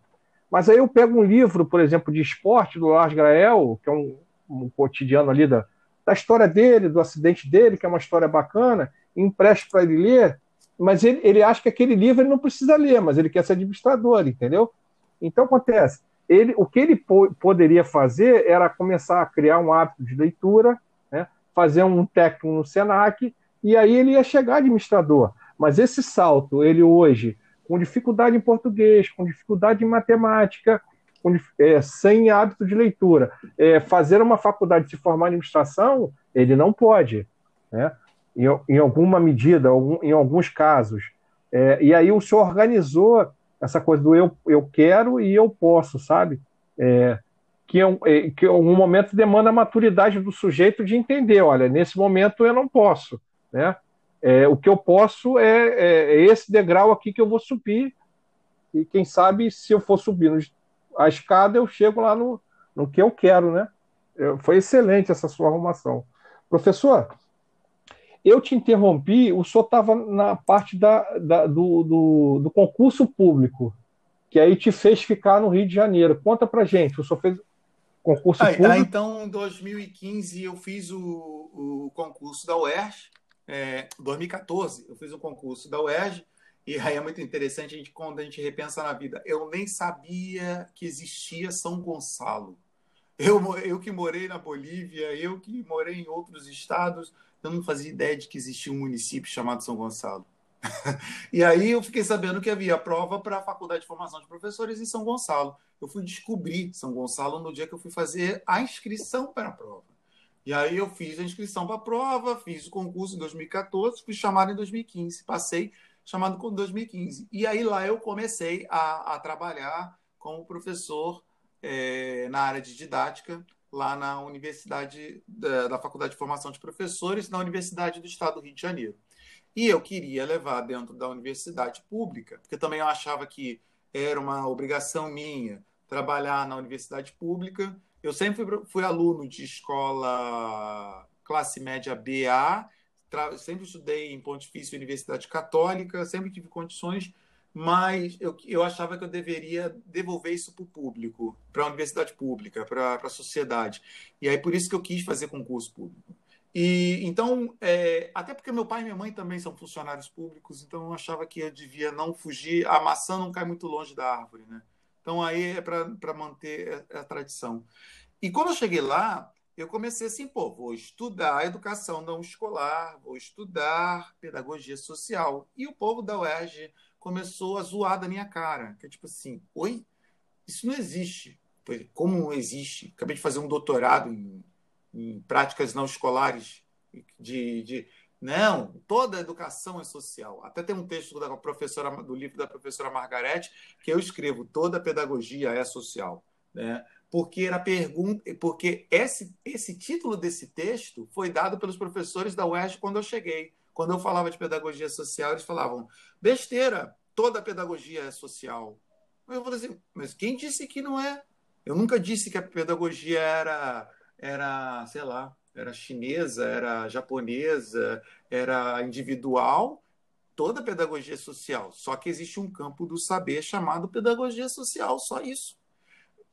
Mas aí eu pego um livro, por exemplo, de esporte, do Lars Grael, que é um, um cotidiano ali da, da história dele, do acidente dele, que é uma história bacana, e empresto para ele ler, mas ele, ele acha que aquele livro ele não precisa ler, mas ele quer ser administrador, entendeu? Então acontece, ele, o que ele po- poderia fazer era começar a criar um hábito de leitura, né, fazer um técnico no SENAC, e aí ele ia chegar administrador. Mas esse salto, ele hoje, com dificuldade em português, com dificuldade em matemática, com, é, sem hábito de leitura. É, fazer uma faculdade se formar em administração, ele não pode, né? em, em alguma medida, algum, em alguns casos. É, e aí o senhor organizou essa coisa do eu, eu quero e eu posso, sabe? É, que, é, que em algum momento demanda a maturidade do sujeito de entender, olha, nesse momento eu não posso, né? É, o que eu posso é, é, é esse degrau aqui que eu vou subir e quem sabe se eu for subindo a escada eu chego lá no, no que eu quero, né? Eu, foi excelente essa sua arrumação. Professor, eu te interrompi, o senhor estava na parte da, da, do, do, do concurso público, que aí te fez ficar no Rio de Janeiro. Conta pra gente, o senhor fez concurso ah, público? Ah, então, em dois mil e quinze, eu fiz o, o concurso da U E R J. É, dois mil e quatorze, eu fiz o concurso da U E R J. E aí é muito interessante a gente, quando a gente repensa na vida. Eu nem sabia que existia São Gonçalo. Eu, eu que morei na Bolívia, eu que morei em outros estados, eu não fazia ideia de que existia um município chamado São Gonçalo. E aí eu fiquei sabendo que havia prova para a Faculdade de Formação de Professores em São Gonçalo. Eu fui descobrir São Gonçalo no dia que eu fui fazer a inscrição para a prova. E aí eu fiz a inscrição para a prova, fiz o concurso em dois mil e quatorze, fui chamado em dois mil e quinze, passei chamado em dois mil e quinze. E aí lá eu comecei a, a trabalhar como professor é, na área de didática, lá na Universidade da, da Faculdade de Formação de Professores, na Universidade do Estado do Rio de Janeiro. E eu queria levar dentro da universidade pública, porque também eu achava que era uma obrigação minha trabalhar na universidade pública. Eu sempre fui aluno de escola classe média B A, sempre estudei em Pontifícia Universidade Católica, sempre tive condições, mas eu, eu achava que eu deveria devolver isso para o público, para a universidade pública, para a sociedade. E aí por isso que eu quis fazer concurso público. E então, é, até porque meu pai e minha mãe também são funcionários públicos, então eu achava que eu devia não fugir, a maçã não cai muito longe da árvore, né? Então aí é para manter a, a tradição. E quando eu cheguei lá, eu comecei assim, pô, vou estudar educação não escolar, vou estudar pedagogia social. E o povo da U E R J começou a zoar da minha cara, que é tipo assim, oi? Isso não existe. Como não existe? Acabei de fazer um doutorado em... em práticas não escolares, de, de... não, toda a educação é social. Até tem um texto da professora, do livro da professora Margarete, que eu escrevo, toda pedagogia é social, né? Porque era pergunta, porque esse, esse título desse texto foi dado pelos professores da U E R J quando eu cheguei. Quando eu falava de pedagogia social, eles falavam, besteira, toda pedagogia é social. Eu falei assim, mas quem disse que não é? Eu nunca disse que a pedagogia era... era, sei lá, era chinesa, era japonesa, era individual, toda pedagogia social. Só que existe um campo do saber chamado pedagogia social, só isso.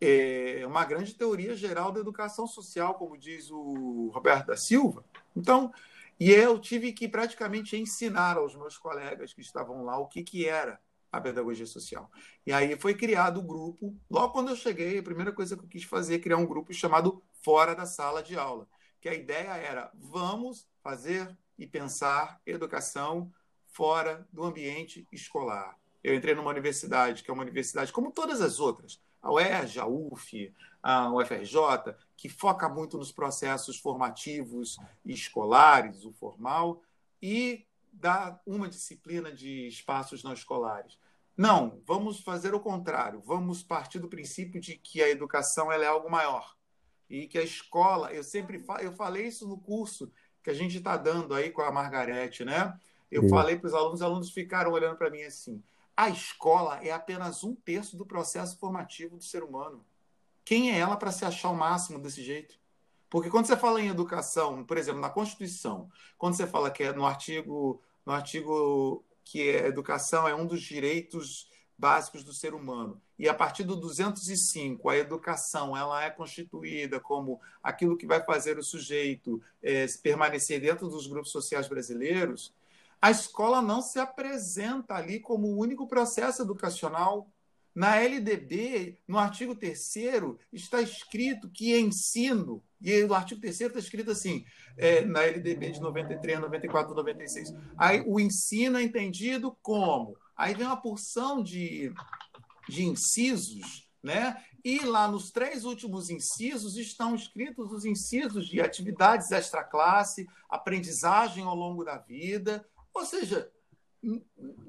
É uma grande teoria geral da educação social, como diz o Roberto da Silva. Então, e eu tive que praticamente ensinar aos meus colegas que estavam lá o que, que era a pedagogia social. E aí foi criado o grupo, logo quando eu cheguei, a primeira coisa que eu quis fazer é criar um grupo chamado Fora da Sala de Aula, que a ideia era, vamos fazer e pensar educação fora do ambiente escolar. Eu entrei numa universidade, que é uma universidade como todas as outras, a U E R J, a U F F, a U F R J, que foca muito nos processos formativos e escolares, o formal, e dá uma disciplina de espaços não escolares. Não, vamos fazer o contrário, vamos partir do princípio de que a educação ela é algo maior e que a escola, eu sempre fa- eu falei isso no curso que a gente está dando aí com a Margarete, né? Eu Sim. falei para os alunos, os alunos ficaram olhando para mim assim, a escola é apenas um terço do processo formativo do ser humano. Quem é ela para se achar o máximo desse jeito? Porque quando você fala em educação, por exemplo, na Constituição, quando você fala que é no artigo, no artigo que é educação é um dos direitos básicos do ser humano, e a partir do duzentos e cinco, a educação ela é constituída como aquilo que vai fazer o sujeito é, permanecer dentro dos grupos sociais brasileiros, a escola não se apresenta ali como o único processo educacional. Na L D B, no artigo terceiro, está escrito que é ensino, e no artigo terceiro está escrito assim, é, na L D B de noventa e três, noventa e quatro, noventa e seis, aí o ensino é entendido como? Aí vem uma porção de, de incisos, né? E lá nos três últimos incisos estão escritos os incisos de atividades extra-classe, aprendizagem ao longo da vida, ou seja...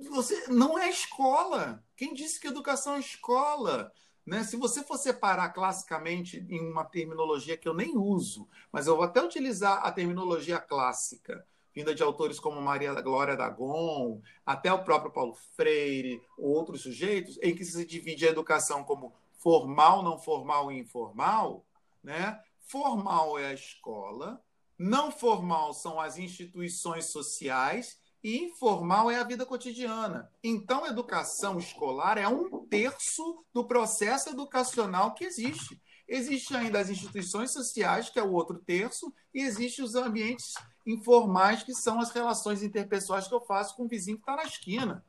Você não é escola. Quem disse que educação é escola? Né? Se você for separar classicamente em uma terminologia que eu nem uso, mas eu vou até utilizar a terminologia clássica, vinda de autores como Maria Glória Dagon, até o próprio Paulo Freire, ou outros sujeitos, em que se divide a educação como formal, não formal e informal. Né? Formal é a escola, Não formal são as instituições sociais e informal é a vida cotidiana. Então, a educação escolar é um terço do processo educacional que existe. Existe ainda as instituições sociais, que é o outro terço, e existem os ambientes informais, que são as relações interpessoais que eu faço com o vizinho que está na esquina.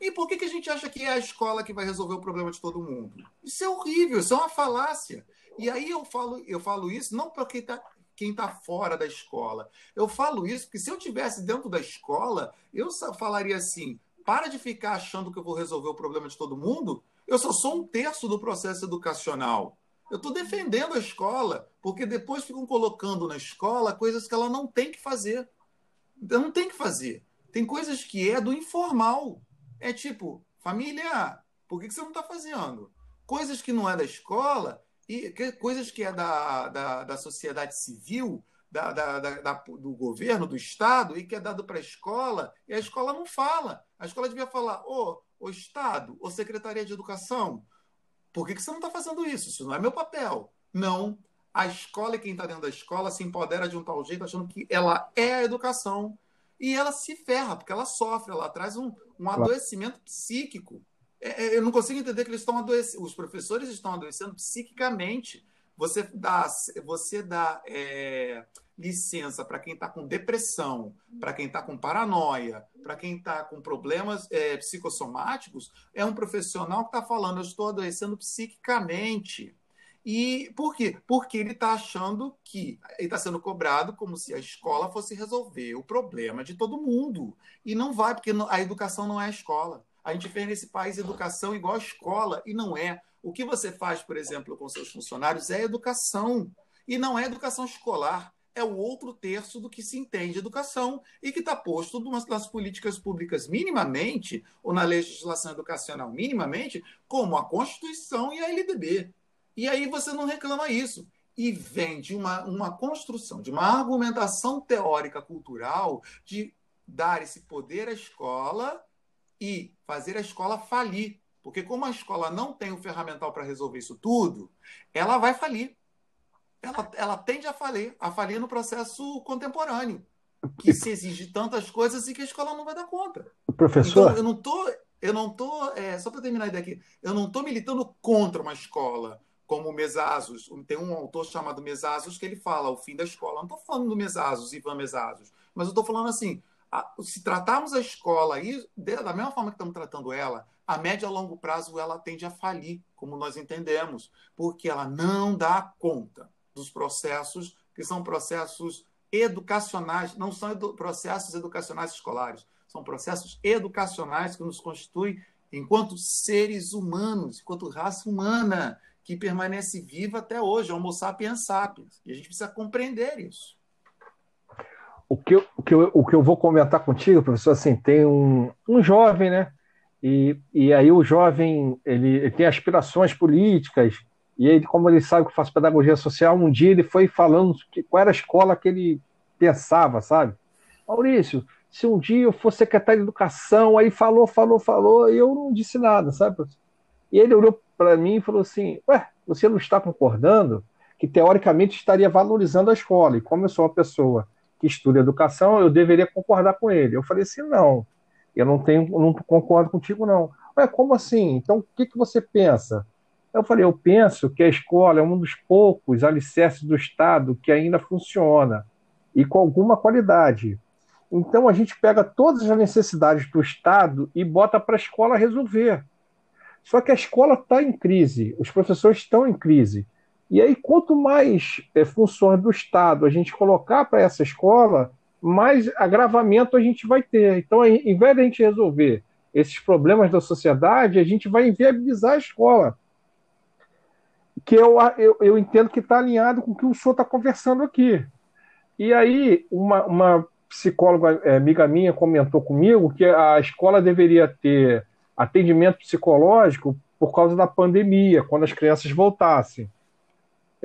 E por que que a gente acha que é a escola que vai resolver o problema de todo mundo? Isso é horrível, isso é uma falácia. E aí eu falo, eu falo isso não para quem está... quem está fora da escola. Eu falo isso porque se eu estivesse dentro da escola, eu falaria assim, para de ficar achando que eu vou resolver o problema de todo mundo, eu só sou um terço do processo educacional. Eu estou defendendo a escola, porque depois ficam colocando na escola coisas que ela não tem que fazer. Não tem que fazer. Tem coisas que é do informal. É tipo, família, por que você não está fazendo? Coisas que não é da escola... E coisas que é da, da, da sociedade civil, da, da, da, do governo, do Estado, e que é dado para a escola, e a escola não fala. A escola devia falar, ô, ô Estado, ô Secretaria de Educação, por que que você não está fazendo isso? Isso não é meu papel. Não. A escola e quem está dentro da escola se empodera de um tal jeito, achando que ela é a educação. E ela se ferra, porque ela sofre, ela traz um, um adoecimento psíquico. Eu não consigo entender que eles estão adoecendo. Os professores estão adoecendo psiquicamente. Você dá, você dá é, licença para quem está com depressão, para quem está com paranoia, para quem está com problemas é, psicossomáticos, é um profissional que está falando, eu estou adoecendo psiquicamente. E por quê? Porque ele está achando que ele está sendo cobrado como se a escola fosse resolver o problema de todo mundo. E não vai, porque a educação não é a escola. A gente vê nesse país educação igual à escola, e não é. O que você faz, por exemplo, com seus funcionários é educação, e não é educação escolar, é o outro terço do que se entende educação, e que está posto nas políticas públicas minimamente, ou na legislação educacional minimamente, como a Constituição e a L D B. E aí você não reclama isso. E vem de uma, uma construção, de uma argumentação teórica cultural de dar esse poder à escola... e fazer a escola falir. Porque como a escola não tem o ferramental para resolver isso tudo, ela vai falir. Ela, ela tende a falir, a falir no processo contemporâneo, que se exige tantas coisas e que a escola não vai dar conta. Professor... Então, eu não tô, eu não tô, é, só para terminar daqui, eu não estou militando contra uma escola, como o Mészáros. Tem um autor chamado Mészáros que ele fala o fim da escola. Eu não estou falando do Mészáros, Ivan Mészáros, mas eu estou falando assim... Se tratarmos a escola aí, da mesma forma que estamos tratando ela, a médio e longo prazo ela tende a falir, como nós entendemos, porque ela não dá conta dos processos que são processos educacionais, não são edu- processos educacionais escolares, são processos educacionais que nos constituem enquanto seres humanos, enquanto raça humana, que permanece viva até hoje, Homo sapiens sapiens. E a gente precisa compreender isso. O que, eu, o, que eu, o que eu vou comentar contigo, professor, assim, tem um, um jovem, né? E, e aí o jovem, ele, ele tem aspirações políticas, e ele, como ele sabe que eu faço pedagogia social, um dia ele foi falando que, qual era a escola que ele pensava, sabe? Maurício, se um dia eu for secretário de educação, aí falou, falou, falou, e eu não disse nada, sabe, professor? E ele olhou para mim e falou assim, ué, você não está concordando que, teoricamente, estaria valorizando a escola, e como eu sou uma pessoa que estuda educação, eu deveria concordar com ele. Eu falei assim, não, eu não tenho, não concordo contigo, não. Ué, como assim? Então, o que, que você pensa? Eu falei, eu penso que a escola é um dos poucos alicerces do Estado que ainda funciona, e com alguma qualidade. Então, a gente pega todas as necessidades do Estado e bota para a escola resolver. Só que a escola está em crise, os professores estão em crise. E aí, quanto mais é, funções do Estado a gente colocar para essa escola, mais agravamento a gente vai ter. Então, em vez de a gente resolver esses problemas da sociedade, a gente vai inviabilizar a escola. Que eu, eu, eu entendo que está alinhado com o que o senhor está conversando aqui. E aí, uma, uma psicóloga amiga minha comentou comigo que a escola deveria ter atendimento psicológico por causa da pandemia, quando as crianças voltassem.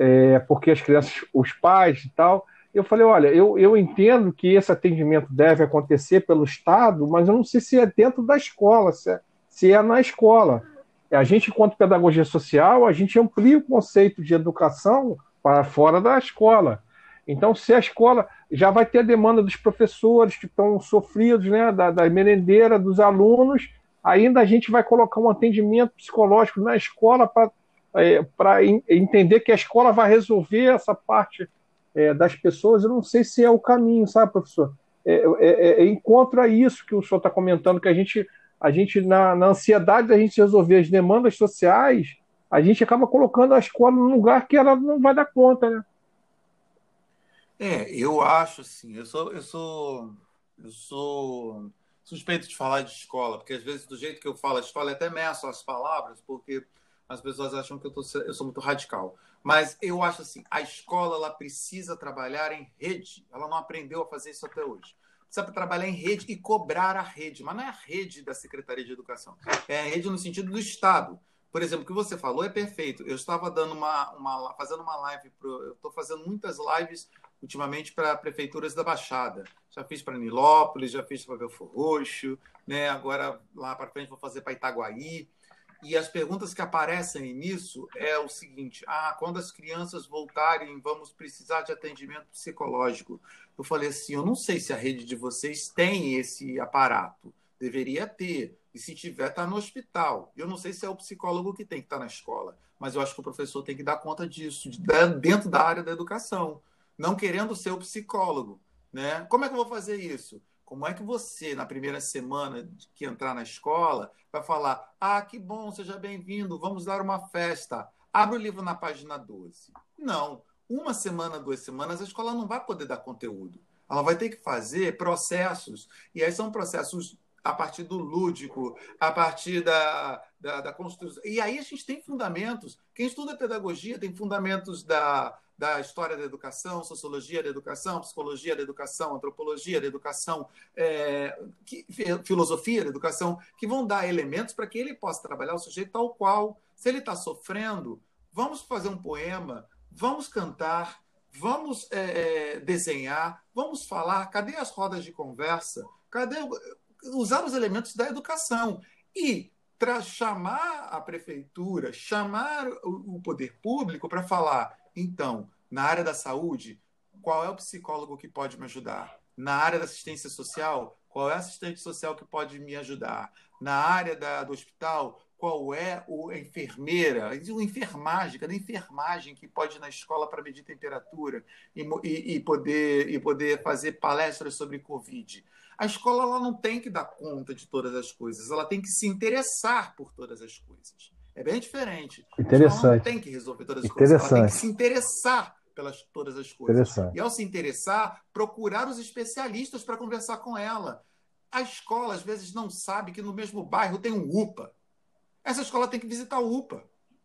É, porque as crianças, os pais e tal, eu falei, olha, eu, eu entendo que esse atendimento deve acontecer pelo Estado, mas eu não sei se é dentro da escola, se é, se é na escola. A gente, enquanto pedagogia social, a gente amplia o conceito de educação para fora da escola. Então, se a escola... já vai ter a demanda dos professores que estão sofridos, né, da, da merendeira, dos alunos. Ainda a gente vai colocar um atendimento psicológico na escola para é, para entender que a escola vai resolver essa parte é, das pessoas. Eu não sei se é o caminho, sabe, professor? É, é, é, encontro é isso que o senhor está comentando, que a gente, a gente na, na ansiedade da gente resolver as demandas sociais, a gente acaba colocando a escola num lugar que ela não vai dar conta, né? É, eu acho assim, eu sou, eu sou, eu sou suspeito de falar de escola, porque às vezes do jeito que eu falo a escola, eu até meço as palavras, porque as pessoas acham que eu, tô, eu sou muito radical. Mas eu acho assim, a escola ela precisa trabalhar em rede, ela não aprendeu a fazer isso até hoje. Precisa trabalhar em rede e cobrar a rede, mas não é a rede da Secretaria de Educação, é a rede no sentido do Estado. Por exemplo, o que você falou é perfeito. Eu estava dando uma, uma, fazendo uma live, pro, eu estou fazendo muitas lives ultimamente para prefeituras da Baixada. Já fiz para Nilópolis, já fiz para Belfor Roxo, né? Agora lá para frente vou fazer para Itaguaí. E as perguntas que aparecem nisso é o seguinte: ah, quando as crianças voltarem, vamos precisar de atendimento psicológico. Eu falei assim, eu não sei se a rede de vocês tem esse aparato. Deveria ter. E se tiver, está no hospital. Eu não sei se é o psicólogo que tem que estar na escola, mas eu acho que o professor tem que dar conta disso, de, dentro da área da educação, não querendo ser o psicólogo, né? Como é que eu vou fazer isso? Como é que você, na primeira semana que entrar na escola, vai falar, ah, que bom, seja bem-vindo, vamos dar uma festa. Abre o livro na página doze. Não. Uma semana, duas semanas, a escola não vai poder dar conteúdo. Ela vai ter que fazer processos, e aí são processos a partir do lúdico, a partir da, da, da construção. E aí a gente tem fundamentos. Quem estuda pedagogia tem fundamentos da, da história da educação, sociologia da educação, psicologia da educação, antropologia da educação, é, que, filosofia da educação, que vão dar elementos para que ele possa trabalhar o sujeito tal qual. Se ele está sofrendo, vamos fazer um poema, vamos cantar, vamos é, desenhar, vamos falar. Cadê as rodas de conversa? Cadê... usar os elementos da educação e tra- chamar a prefeitura, chamar o, o poder público para falar, então, na área da saúde, qual é o psicólogo que pode me ajudar? Na área da assistência social, qual é o assistente social que pode me ajudar? Na área da, do hospital, qual é o, a enfermeira, o enfermagem, cada enfermagem que pode ir na escola para medir temperatura e, e, e, poder, e poder fazer palestras sobre Covid. A escola ela não tem que dar conta de todas as coisas, ela tem que se interessar por todas as coisas. É bem diferente. Interessante. Ela não tem que resolver todas as coisas, ela tem que se interessar pelas todas as coisas. E ao se interessar, procurar os especialistas para conversar com ela. A escola, às vezes, não sabe que no mesmo bairro tem um U P A. Essa escola tem que visitar o U P A.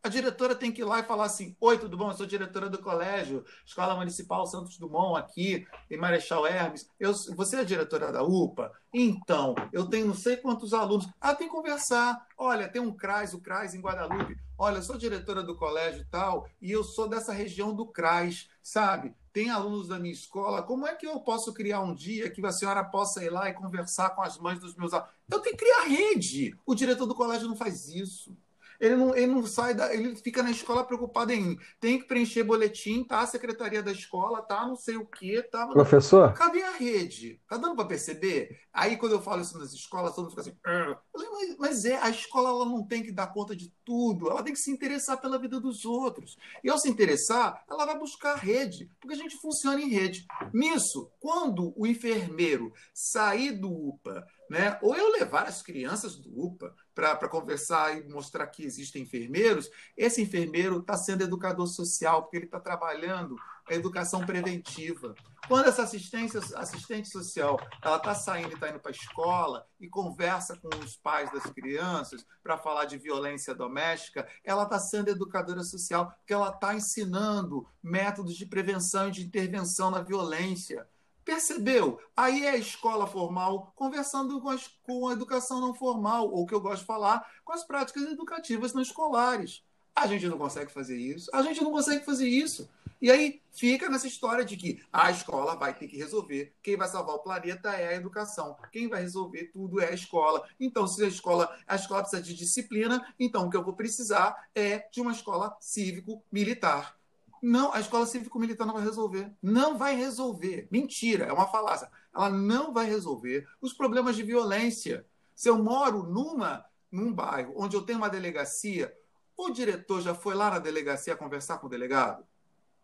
A diretora tem que ir lá e falar assim, oi, tudo bom? Eu sou diretora do colégio, Escola Municipal Santos Dumont, aqui, em Marechal Hermes. Eu, você é diretora da U P A? Então, eu tenho não sei quantos alunos. Ah, tem que conversar. Olha, tem um CRAS, o CRAS em Guadalupe. Olha, eu sou diretora do colégio e tal, e eu sou dessa região do CRAS, sabe? Tem alunos da minha escola, como é que eu posso criar um dia que a senhora possa ir lá e conversar com as mães dos meus alunos? Eu tenho que criar rede. O diretor do colégio não faz isso. Ele não, ele não sai da... Ele fica na escola preocupado em... Tem que preencher boletim, tá? A secretaria da escola, tá? Não sei o quê, tá? Professor? Cadê a rede? Tá dando para perceber? Aí, quando eu falo isso nas escolas, todo mundo fica assim... Eu falei, mas, mas é, a escola ela não tem que dar conta de tudo. Ela tem que se interessar pela vida dos outros. E ao se interessar, ela vai buscar a rede. Porque a gente funciona em rede. Nisso, quando o enfermeiro sair do U P A... Né? Ou eu levar as crianças do U P A para conversar e mostrar que existem enfermeiros, esse enfermeiro está sendo educador social, porque ele está trabalhando a educação preventiva. Quando essa assistência, assistente social está saindo e está indo para a escola e conversa com os pais das crianças para falar de violência doméstica, ela está sendo educadora social, porque ela está ensinando métodos de prevenção e de intervenção na violência. Percebeu? Aí é a escola formal conversando com, as, com a educação não formal, ou que eu gosto de falar, com as práticas educativas não escolares. A gente não consegue fazer isso, a gente não consegue fazer isso. E aí fica nessa história de que a escola vai ter que resolver, quem vai salvar o planeta é a educação, quem vai resolver tudo é a escola. Então, se a escola, a escola precisa de disciplina, então o que eu vou precisar é de uma escola cívico-militar. Não, a escola cívico-militar não vai resolver. Não vai resolver. Mentira, é uma falácia. Ela não vai resolver os problemas de violência. Se eu moro numa, num bairro onde eu tenho uma delegacia, o diretor já foi lá na delegacia conversar com o delegado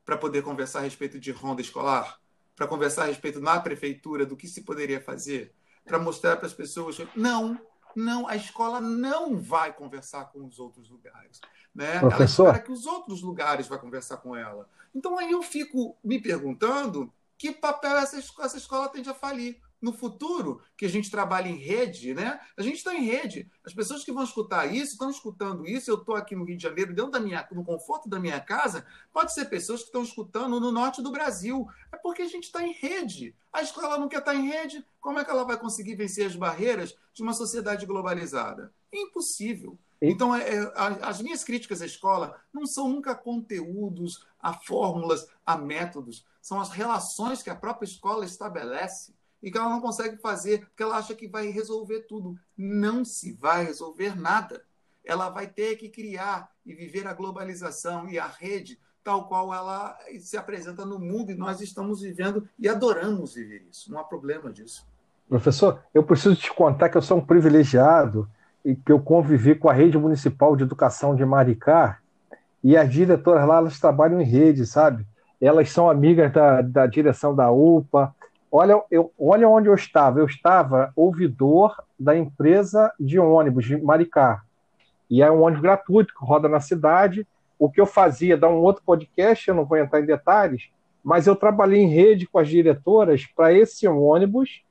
para poder conversar a respeito de ronda escolar, para conversar a respeito na prefeitura do que se poderia fazer, para mostrar para as pessoas... Não, não, a escola não vai conversar com os outros lugares, né? Ela espera que os outros lugares vão conversar com ela. Então, aí eu fico me perguntando que papel essa, essa escola tende a falir. No futuro, que a gente trabalha em rede, né? A gente está em rede. As pessoas que vão escutar isso, estão escutando isso, eu estou aqui no Rio de Janeiro, dentro da minha, no conforto da minha casa, pode ser pessoas que estão escutando no norte do Brasil. É porque a gente está em rede. A escola não quer estar em rede. Como é que ela vai conseguir vencer as barreiras de uma sociedade globalizada? Impossível. Então, é, é, as minhas críticas à escola não são nunca conteúdos, a fórmulas, a métodos. São as relações que a própria escola estabelece e que ela não consegue fazer, porque ela acha que vai resolver tudo. Não se vai resolver nada. Ela vai ter que criar e viver a globalização e a rede tal qual ela se apresenta no mundo, e nós estamos vivendo e adoramos viver isso. Não há problema disso. Professor, eu preciso te contar que eu sou um privilegiado e que eu convivi com a Rede Municipal de Educação de Maricá, e as diretoras lá, elas trabalham em rede, sabe? Elas são amigas da, da direção da U P A. Olha, eu, olha onde eu estava. Eu estava ouvidor da empresa de ônibus de Maricá. E é um ônibus gratuito que roda na cidade. O que eu fazia, dá um outro podcast, eu não vou entrar em detalhes, mas eu trabalhei em rede com as diretoras para esse ônibus,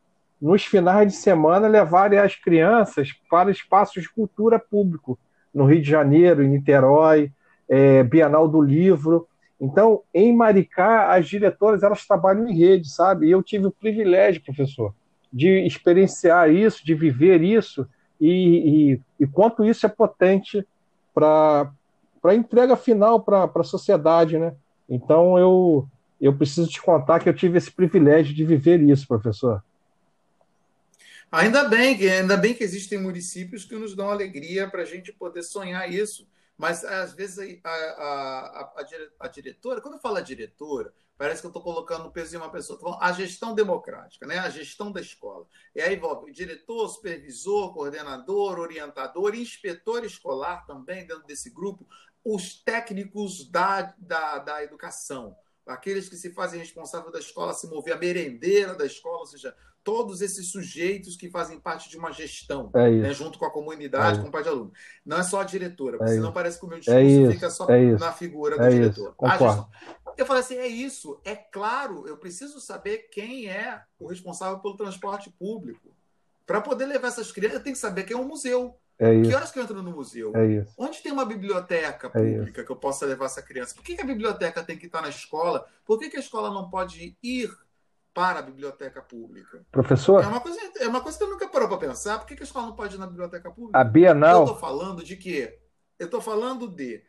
nos finais de semana, levarem as crianças para espaços de cultura público, no Rio de Janeiro, em Niterói, é, Bienal do Livro. Então, em Maricá, as diretoras, elas trabalham em rede, sabe? E eu tive o privilégio, professor, de experienciar isso, de viver isso, e, e, e quanto isso é potente para a entrega final para a sociedade, né? Então, eu, eu preciso te contar que eu tive esse privilégio de viver isso, professor. Ainda bem, ainda bem que existem municípios que nos dão alegria para a gente poder sonhar isso. Mas, às vezes, a, a, a, a diretora... Quando eu falo a diretora, parece que eu estou colocando o peso em uma pessoa. Estou falando a gestão democrática, né? A gestão da escola. E aí envolve o diretor, supervisor, coordenador, orientador, inspetor escolar também dentro desse grupo, os técnicos da, da, da educação, aqueles que se fazem responsável da escola se mover, a merendeira da escola, ou seja, todos esses sujeitos que fazem parte de uma gestão, é né, junto com a comunidade, é com o pai de aluno. Não é só a diretora, porque é senão isso. Parece que o meu discurso é fica só é na figura é do diretor. Eu falei assim, é isso, é claro, eu preciso saber quem é o responsável pelo transporte público. Para poder levar essas crianças, eu tenho que saber quem é o museu. É que horas que eu entro no museu? É Onde tem uma biblioteca pública é que eu possa levar essa criança? Por que que a biblioteca tem que estar na escola? Por que que a escola não pode ir para a biblioteca pública? Professor? É uma coisa, é uma coisa que eu nunca parou para pensar. Por que que a escola não pode ir na biblioteca pública? A Bienal... Eu estou falando de quê? Eu estou falando de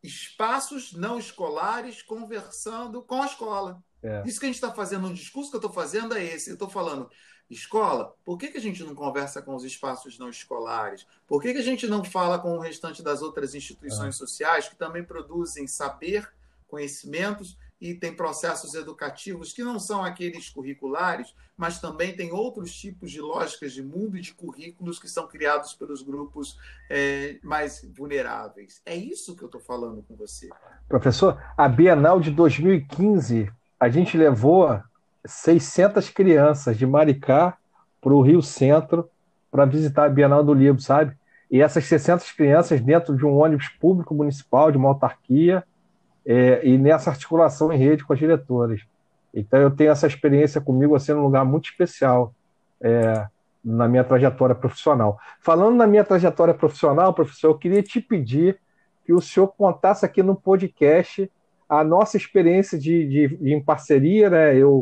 espaços não escolares conversando com a escola. É. Isso que a gente está fazendo, um discurso que eu estou fazendo é esse. Eu estou falando... Escola, por que que a gente não conversa com os espaços não escolares? Por que que a gente não fala com o restante das outras instituições ah. sociais que também produzem saber, conhecimentos e tem processos educativos que não são aqueles curriculares, mas também tem outros tipos de lógicas de mundo e de currículos que são criados pelos grupos é, mais vulneráveis? É isso que eu estou falando com você. Professor, a Bienal de dois mil e quinze, a gente levou... seiscentas crianças de Maricá para o Rio Centro para visitar a Bienal do Livro, sabe? E essas seiscentas crianças dentro de um ônibus público municipal, de uma autarquia, é, e nessa articulação em rede com as diretoras. Então, eu tenho essa experiência comigo, assim, num lugar muito especial é, na minha trajetória profissional. Falando na minha trajetória profissional, professor, eu queria te pedir que o senhor contasse aqui no podcast a nossa experiência de, de, de em parceria, né? Eu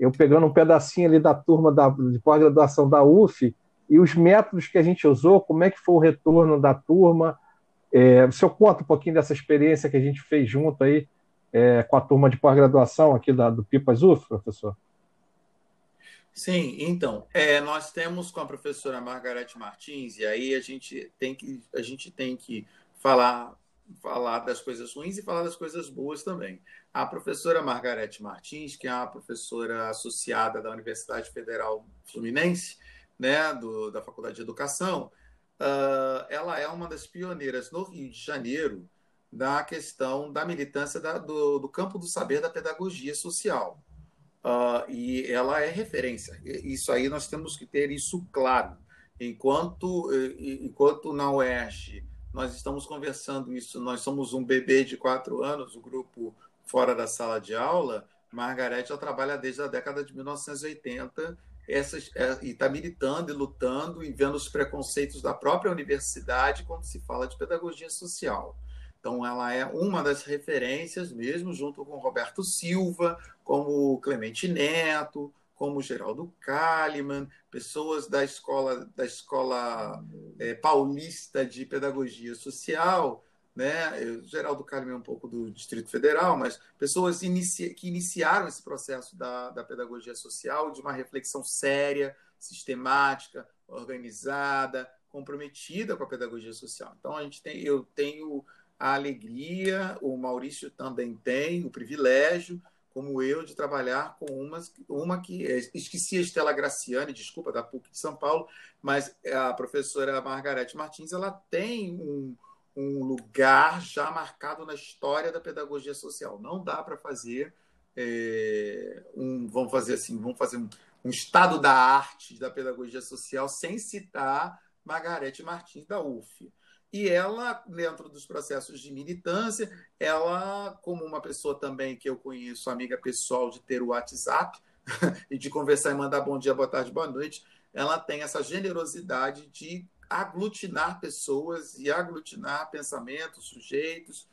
Eu pegando um pedacinho ali da turma da, de pós-graduação da U F e os métodos que a gente usou, como é que foi o retorno da turma. É, o senhor conta um pouquinho dessa experiência que a gente fez junto aí é, com a turma de pós-graduação aqui da, do Pipas U F, professor? Sim, então, é, nós temos com a professora Margarete Martins, e aí a gente tem que, a gente tem que falar falar das coisas ruins e falar das coisas boas também. A professora Margarete Martins, que é a professora associada da Universidade Federal Fluminense, né, do, da Faculdade de Educação, uh, ela é uma das pioneiras no Rio de Janeiro da questão da militância da, do, do campo do saber da pedagogia social. Uh, e ela é referência. Isso aí nós temos que ter isso claro. Enquanto, enquoanto na U E R J nós estamos conversando isso, nós somos um bebê de quatro anos, o grupo Fora da Sala de Aula, Margarete já trabalha desde a década de mil novecentos e oitenta, Essas, e está militando e lutando e vendo os preconceitos da própria universidade quando se fala de pedagogia social. Então, ela é uma das referências mesmo, junto com Roberto Silva, como Clemente Neto, como Geraldo Kalimann, pessoas da escola, da escola é, paulista de pedagogia social, né? Eu, Geraldo Kalimann é um pouco do Distrito Federal, mas pessoas inicia que iniciaram esse processo da, da pedagogia social, de uma reflexão séria, sistemática, organizada, comprometida com a pedagogia social. Então, a gente tem, eu tenho a alegria, o Maurício também tem o privilégio, como eu, de trabalhar com uma, uma que... Esqueci a Estela Graciani, desculpa, da P U C de São Paulo, mas a professora Margarete Martins, ela tem um um lugar já marcado na história da pedagogia social. Não dá para fazer é, um, vamos fazer assim, vamos fazer um, um estado da arte da pedagogia social sem citar Margarete Martins da U F F. E ela, dentro dos processos de militância, ela, como uma pessoa também que eu conheço, amiga pessoal de ter o WhatsApp e de conversar e mandar bom dia, boa tarde, boa noite, ela tem essa generosidade de aglutinar pessoas e aglutinar pensamentos, sujeitos,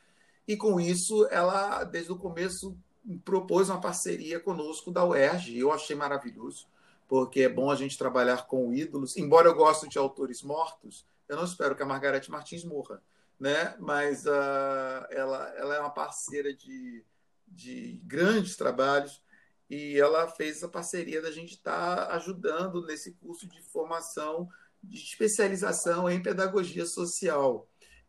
e com isso ela, desde o começo, propôs uma parceria conosco da U E R J, e eu achei maravilhoso, porque é bom a gente trabalhar com ídolos, embora eu goste de autores mortos, eu não espero que a Margarete Martins morra, né? Mas uh, ela, ela é uma parceira de, de grandes trabalhos, e ela fez a parceria da gente estar ajudando nesse curso de formação de especialização em pedagogia social,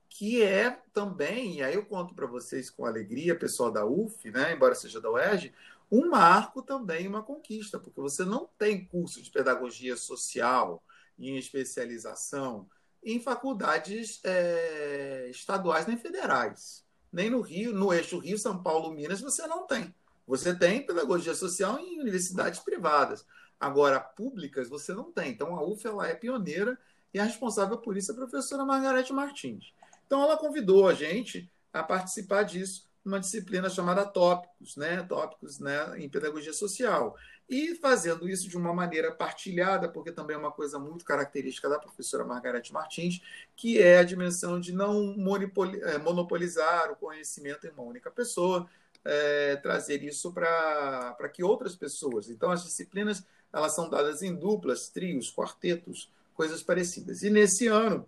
que é também, e aí eu conto para vocês com alegria, pessoal da U F F, né, embora seja da U E R J, um marco também, uma conquista, porque você não tem curso de pedagogia social em especialização em faculdades é, estaduais nem federais, nem no Rio, no eixo Rio, São Paulo, Minas, você não tem. Você tem pedagogia social em universidades privadas. Agora, públicas você não tem. Então, a U F F ela é pioneira e a responsável por isso é a professora Margarete Martins. Então, ela convidou a gente a participar disso numa disciplina chamada Tópicos, né? Tópicos, né? Em Pedagogia Social. E fazendo isso de uma maneira partilhada, porque também é uma coisa muito característica da professora Margarete Martins, que é a dimensão de não monopolizar o conhecimento em uma única pessoa, é, trazer isso para para que outras pessoas... Então, as disciplinas... elas são dadas em duplas, trios, quartetos, coisas parecidas. E nesse ano,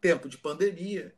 tempo de pandemia,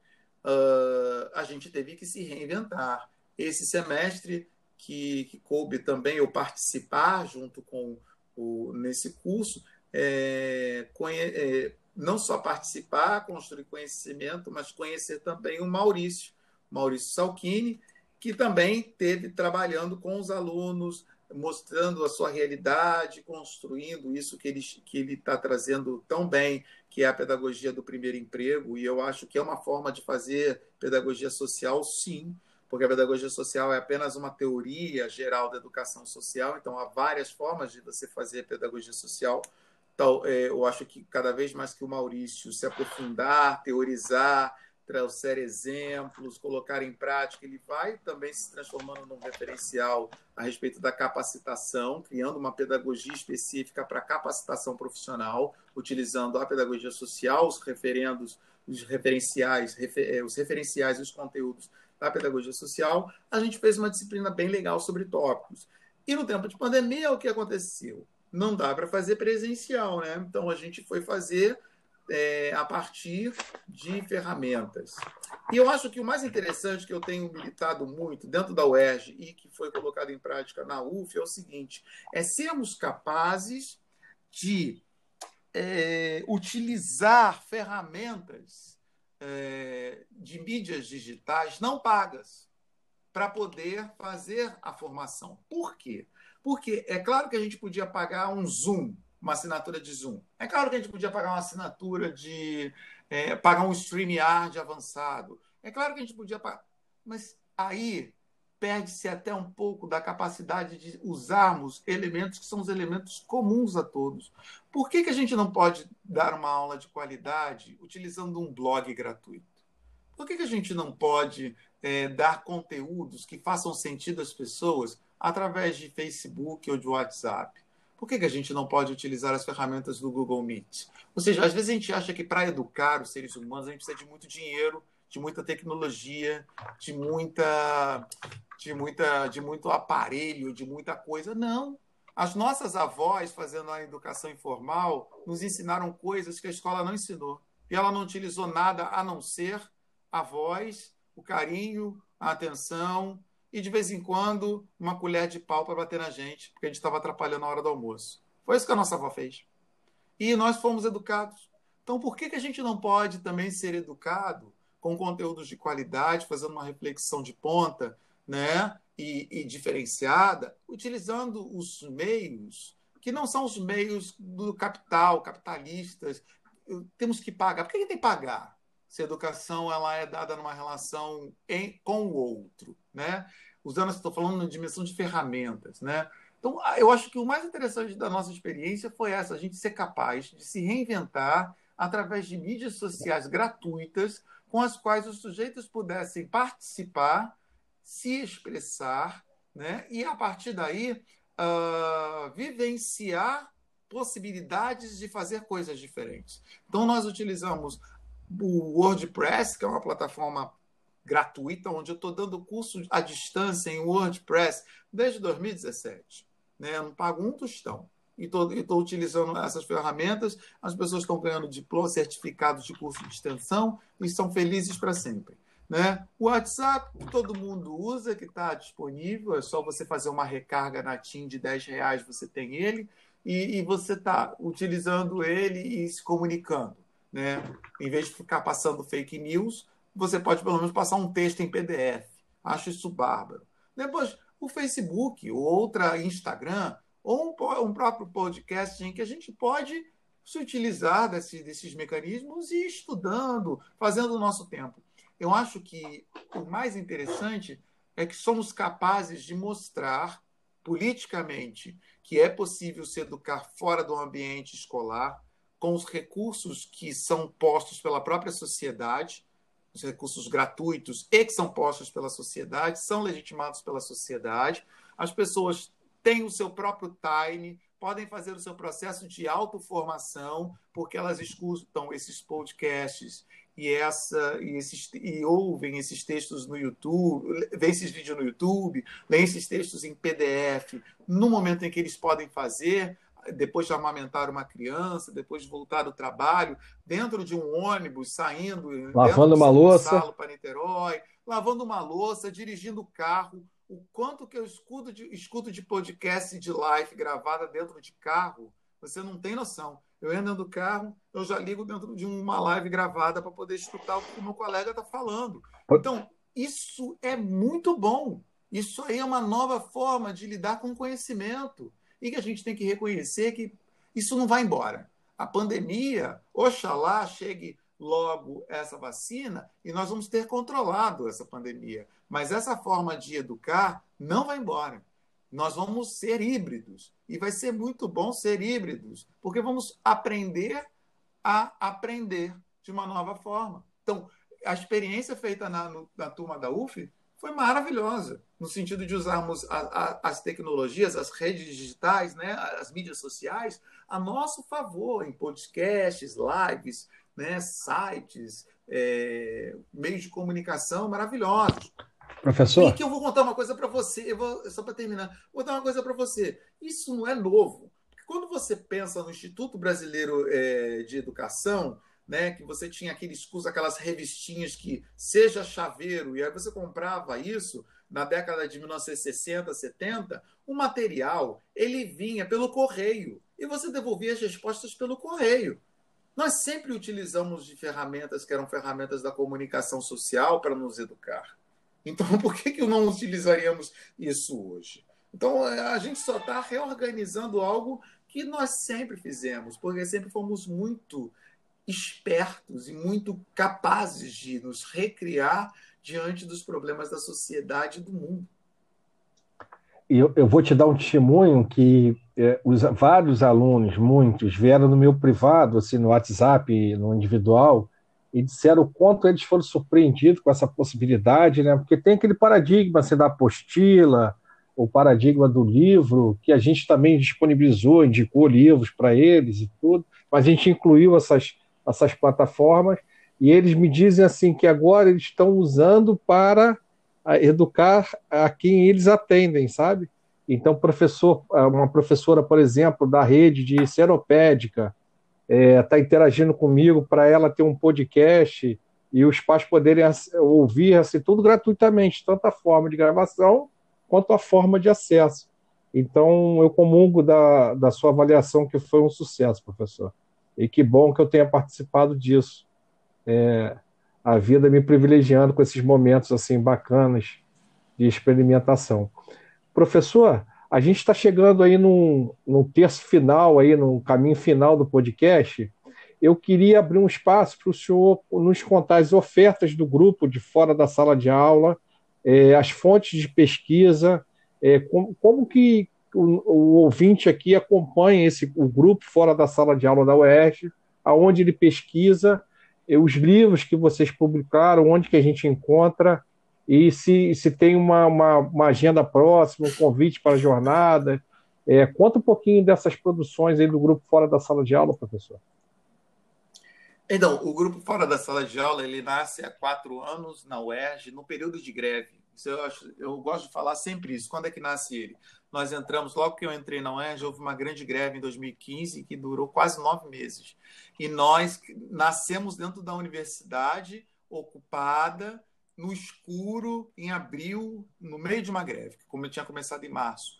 uh, a gente teve que se reinventar. Esse semestre que, que coube também eu participar junto com o, nesse curso, é, conhe, é, não só participar, construir conhecimento, mas conhecer também o Maurício, Maurício Salchini, que também esteve trabalhando com os alunos, mostrando a sua realidade, construindo isso que ele que ele está trazendo tão bem, que é a pedagogia do primeiro emprego, e eu acho que é uma forma de fazer pedagogia social, sim, porque a pedagogia social é apenas uma teoria geral da educação social, então há várias formas de você fazer pedagogia social. Então, eu acho que cada vez mais que o Maurício se aprofundar, teorizar, trazer exemplos, colocar em prática, ele vai também se transformando num referencial a respeito da capacitação, criando uma pedagogia específica para capacitação profissional, utilizando a pedagogia social, os referendos, os referenciais, refer, os referenciais e os conteúdos da pedagogia social. A gente fez uma disciplina bem legal sobre tópicos. E no tempo de pandemia, o que aconteceu? Não dá para fazer presencial, né? Então, a gente foi fazer... É, a partir de ferramentas. E eu acho que o mais interessante que eu tenho militado muito dentro da U E R J e que foi colocado em prática na U F F é o seguinte, é sermos capazes de é, utilizar ferramentas é, de mídias digitais não pagas para poder fazer a formação. Por quê? Porque é claro que a gente podia pagar um Zoom, uma assinatura de Zoom. É claro que a gente podia pagar uma assinatura de... É, pagar um StreamYard avançado. É claro que a gente podia pagar. Mas aí perde-se até um pouco da capacidade de usarmos elementos que são os elementos comuns a todos. Por que que a gente não pode dar uma aula de qualidade utilizando um blog gratuito? Por que que a gente não pode é, dar conteúdos que façam sentido às pessoas através de Facebook ou de WhatsApp? Por que que a gente não pode utilizar as ferramentas do Google Meet? Ou seja, às vezes a gente acha que para educar os seres humanos a gente precisa de muito dinheiro, de muita tecnologia, de muita... De, muita, de muito aparelho, de muita coisa. Não. As nossas avós, fazendo a educação informal, nos ensinaram coisas que a escola não ensinou. E ela não utilizou nada a não ser a voz, o carinho, a atenção e, de vez em quando, uma colher de pau para bater na gente, porque a gente estava atrapalhando a hora do almoço. Foi isso que a nossa avó fez. E nós fomos educados. Então, por que que a gente não pode também ser educado com conteúdos de qualidade, fazendo uma reflexão de ponta, né? E, e diferenciada, utilizando os meios que não são os meios do capital, capitalistas. Temos que pagar. Por que tem que pagar? Se a educação ela é dada numa relação em, com o outro, né? Usando, estou falando na dimensão de ferramentas, né? Então, eu acho que o mais interessante da nossa experiência foi essa, a gente ser capaz de se reinventar através de mídias sociais gratuitas com as quais os sujeitos pudessem participar, se expressar, né? E, a partir daí, uh, vivenciar possibilidades de fazer coisas diferentes. Então, nós utilizamos o WordPress, que é uma plataforma gratuita, onde eu estou dando curso à distância em WordPress desde dois mil e dezessete. Né? Eu não pago um tostão. E estou utilizando essas ferramentas, as pessoas estão ganhando diploma, certificados de curso de extensão e são felizes para sempre. Né? O WhatsApp, que todo mundo usa, que está disponível, é só você fazer uma recarga na TIM de dez reais, você tem ele, e, e você está utilizando ele e se comunicando. Né? Em vez de ficar passando fake news, você pode, pelo menos, passar um texto em P D F. Acho isso bárbaro. Depois, o Facebook, ou outra Instagram, ou um, um próprio podcast em que a gente pode se utilizar desse, desses mecanismos e ir estudando, fazendo o nosso tempo. Eu acho que o mais interessante é que somos capazes de mostrar politicamente que é possível se educar fora do ambiente escolar com os recursos que são postos pela própria sociedade, os recursos gratuitos e que são postos pela sociedade, são legitimados pela sociedade. As pessoas têm o seu próprio time, podem fazer o seu processo de autoformação, porque elas escutam esses podcasts, E, essa, e, esses, e ouvem esses textos no YouTube, vê esses vídeos no YouTube, leem esses textos em P D F, no momento em que eles podem fazer, depois de amamentar uma criança, depois de voltar do trabalho, dentro de um ônibus, saindo, lavando uma louça, São Gonçalo para Niterói, lavando uma louça, dirigindo o carro. O quanto que eu escuto de, escuto de podcast de live gravada dentro de carro, você não tem noção. Eu entro dentro do carro, eu já ligo dentro de uma live gravada para poder escutar o que o meu colega está falando. Então, isso é muito bom. Isso aí é uma nova forma de lidar com o conhecimento. E que a gente tem que reconhecer que isso não vai embora. A pandemia, oxalá chegue logo essa vacina e nós vamos ter controlado essa pandemia. Mas essa forma de educar não vai embora. Nós vamos ser híbridos. E vai ser muito bom ser híbridos, porque vamos aprender a aprender de uma nova forma. Então, a experiência feita na, no, na turma da U F F foi maravilhosa, no sentido de usarmos a, a, as tecnologias, as redes digitais, né, as mídias sociais, a nosso favor, em podcasts, lives, né, sites, é, meios de comunicação maravilhosos. Professor? E que eu vou contar uma coisa para você, eu vou, só para terminar, vou contar uma coisa para você. Isso não é novo. Porque quando você pensa no Instituto Brasileiro é, de Educação, né, que você tinha aqueles cursos, aquelas revistinhas que seja chaveiro, e aí você comprava isso na década de mil novecentos e sessenta, setenta, o material ele vinha pelo correio e você devolvia as respostas pelo correio. Nós sempre utilizamos de ferramentas que eram ferramentas da comunicação social para nos educar. Então, por que que não utilizaríamos isso hoje? Então, a gente só está reorganizando algo que nós sempre fizemos, porque sempre fomos muito espertos e muito capazes de nos recriar diante dos problemas da sociedade e do mundo. Eu, eu vou te dar um testemunho que é, os, vários alunos, muitos, vieram no meu privado, assim, no WhatsApp, no individual, e disseram o quanto eles foram surpreendidos com essa possibilidade, né? Porque tem aquele paradigma assim, da apostila, o paradigma do livro, que a gente também disponibilizou, indicou livros para eles e tudo, mas a gente incluiu essas, essas plataformas, e eles me dizem assim que agora eles estão usando para educar a quem eles atendem, sabe? Então, professor, uma professora, por exemplo, da rede de seropédica, está é, interagindo comigo para ela ter um podcast e os pais poderem ouvir, assim, tudo gratuitamente, tanto a forma de gravação quanto a forma de acesso. Então, eu comungo da, da sua avaliação que foi um sucesso, professor. E que bom que eu tenha participado disso. É, a vida me privilegiando com esses momentos assim bacanas de experimentação. Professor, a gente está chegando aí num, num terço final, aí, num caminho final do podcast. Eu queria abrir um espaço para o senhor nos contar as ofertas do grupo de fora da sala de aula, é, as fontes de pesquisa, é, como, como que o, o ouvinte aqui acompanha esse, o grupo fora da sala de aula da U E R J, aonde ele pesquisa, os livros que vocês publicaram, onde que a gente encontra, e se, se tem uma, uma, uma agenda próxima, um convite para a jornada. É, conta um pouquinho dessas produções aí do Grupo Fora da Sala de Aula, professor. Então, o Grupo Fora da Sala de Aula, ele nasce há quatro anos na U E R J, no período de greve. Isso eu, acho, eu gosto de falar sempre isso. Quando é que nasce ele? Nós entramos, logo que eu entrei na U E R J, houve uma grande greve em dois mil e quinze, que durou quase nove meses. E nós nascemos dentro da universidade, ocupada, no escuro, em abril, no meio de uma greve, como eu tinha começado em março.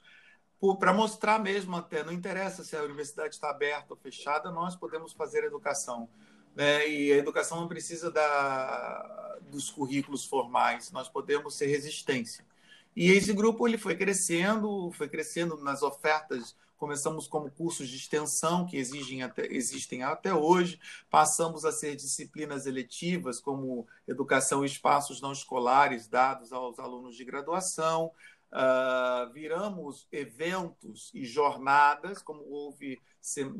Para mostrar mesmo até, não interessa se a universidade está aberta ou fechada, nós podemos fazer educação. Né? E a educação não precisa da, dos currículos formais, nós podemos ser resistência. E esse grupo ele foi crescendo, foi crescendo nas ofertas. Começamos como cursos de extensão, que exigem até, existem até hoje, passamos a ser disciplinas eletivas, como educação e espaços não escolares, dados aos alunos de graduação, uh, viramos eventos e jornadas, como houve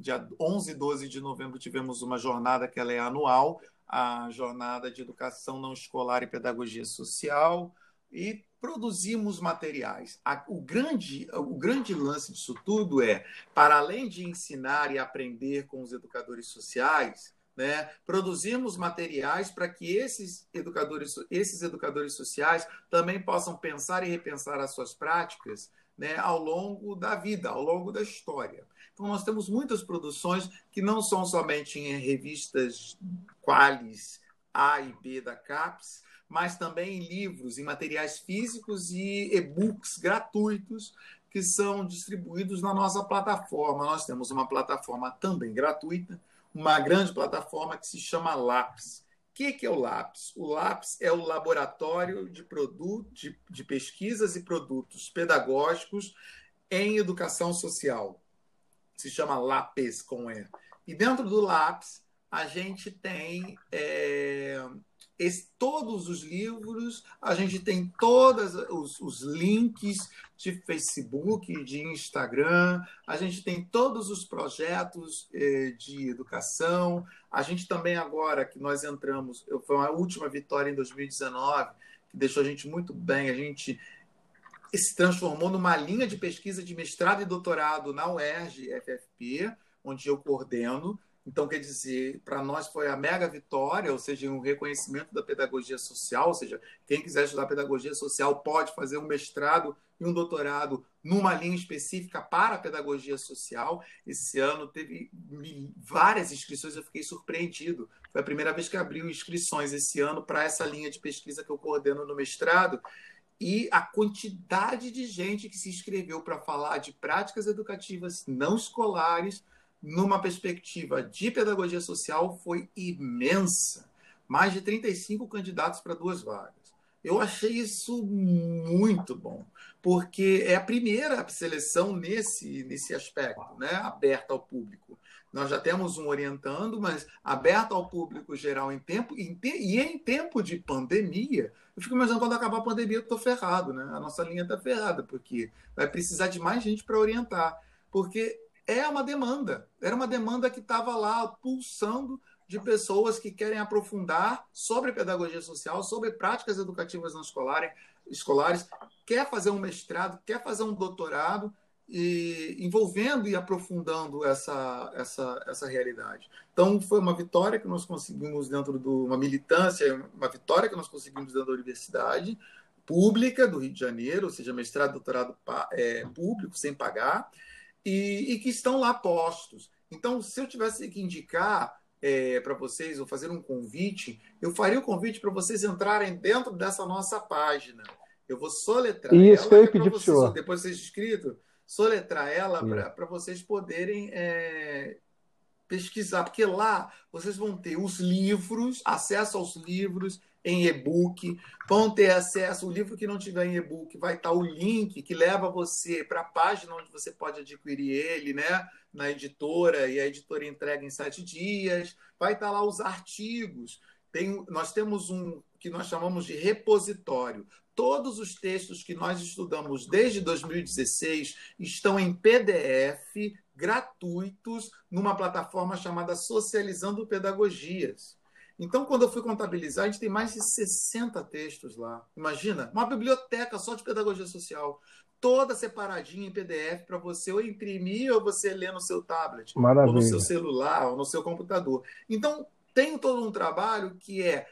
dia onze e doze de novembro, tivemos uma jornada que ela é anual, a jornada de educação não escolar e pedagogia social, e produzimos materiais. O grande, o grande lance disso tudo é, para além de ensinar e aprender com os educadores sociais, né, produzimos materiais para que esses educadores, esses educadores sociais também possam pensar e repensar as suas práticas, né, ao longo da vida, ao longo da história. Então, nós temos muitas produções que não são somente em revistas Qualis A e B da CAPES, mas também em livros, em materiais físicos e e-books gratuitos que são distribuídos na nossa plataforma. Nós temos uma plataforma também gratuita, uma grande plataforma que se chama LAPPES. O que, que é o LAPPES? O LAPPES é o Laboratório de, produto, de, de Pesquisas e Produtos Pedagógicos em Educação Social. Se chama LAPPES, com E. E dentro do LAPPES, a gente tem... É... Esse, todos os livros, a gente tem todos os, os links de Facebook, de Instagram, a gente tem todos os projetos eh, de educação, a gente também agora que nós entramos, eu, foi a última vitória em dois mil e dezenove, que deixou a gente muito bem, a gente se transformou numa linha de pesquisa de mestrado e doutorado na U E R J F F P, onde eu coordeno. Então, quer dizer, para nós foi a mega vitória, ou seja, um reconhecimento da pedagogia social, ou seja, quem quiser estudar pedagogia social pode fazer um mestrado e um doutorado numa linha específica para a pedagogia social. Esse ano teve várias inscrições, eu fiquei surpreendido. Foi a primeira vez que abriu inscrições esse ano para essa linha de pesquisa que eu coordeno no mestrado. E a quantidade de gente que se inscreveu para falar de práticas educativas não escolares numa perspectiva de pedagogia social, foi imensa. Mais de trinta e cinco candidatos para duas vagas. Eu achei isso muito bom, porque é a primeira seleção nesse, nesse aspecto, né? Aberta ao público. Nós já temos um orientando, mas aberto ao público geral em tempo, em te, e em tempo de pandemia, eu fico imaginando quando acabar a pandemia eu estou ferrado, né? A nossa linha está ferrada, porque vai precisar de mais gente para orientar, porque é uma demanda, era uma demanda que estava lá pulsando de pessoas que querem aprofundar sobre pedagogia social, sobre práticas educativas não escolares, escolares, quer fazer um mestrado, quer fazer um doutorado, e envolvendo e aprofundando essa, essa, essa realidade. Então, foi uma vitória que nós conseguimos dentro de uma militância, uma vitória que nós conseguimos dentro da universidade pública do Rio de Janeiro, ou seja, mestrado, doutorado é, público, sem pagar, e, e que estão lá postos. Então, se eu tivesse que indicar é, para vocês, ou fazer um convite, eu faria o convite para vocês entrarem dentro dessa nossa página. Eu vou soletrar isso ela, eu pedi para vocês, depois de vocês inscritos, soletrar ela para vocês poderem é, pesquisar, porque lá vocês vão ter os livros, acesso aos livros em e-book, vão ter acesso, o livro que não tiver em e-book vai estar o link que leva você para a página onde você pode adquirir ele, né, na editora, e a editora entrega em sete dias, vai estar lá os artigos, tem, nós temos um que nós chamamos de repositório. Todos os textos que nós estudamos desde dois mil e dezesseis estão em P D F, gratuitos, numa plataforma chamada Socializando Pedagogias. Então, quando eu fui contabilizar, a gente tem mais de sessenta textos lá. Imagina, uma biblioteca só de pedagogia social, toda separadinha em P D F para você ou imprimir ou você ler no seu tablet, maravilha, ou no seu celular, ou no seu computador. Então, tem todo um trabalho que é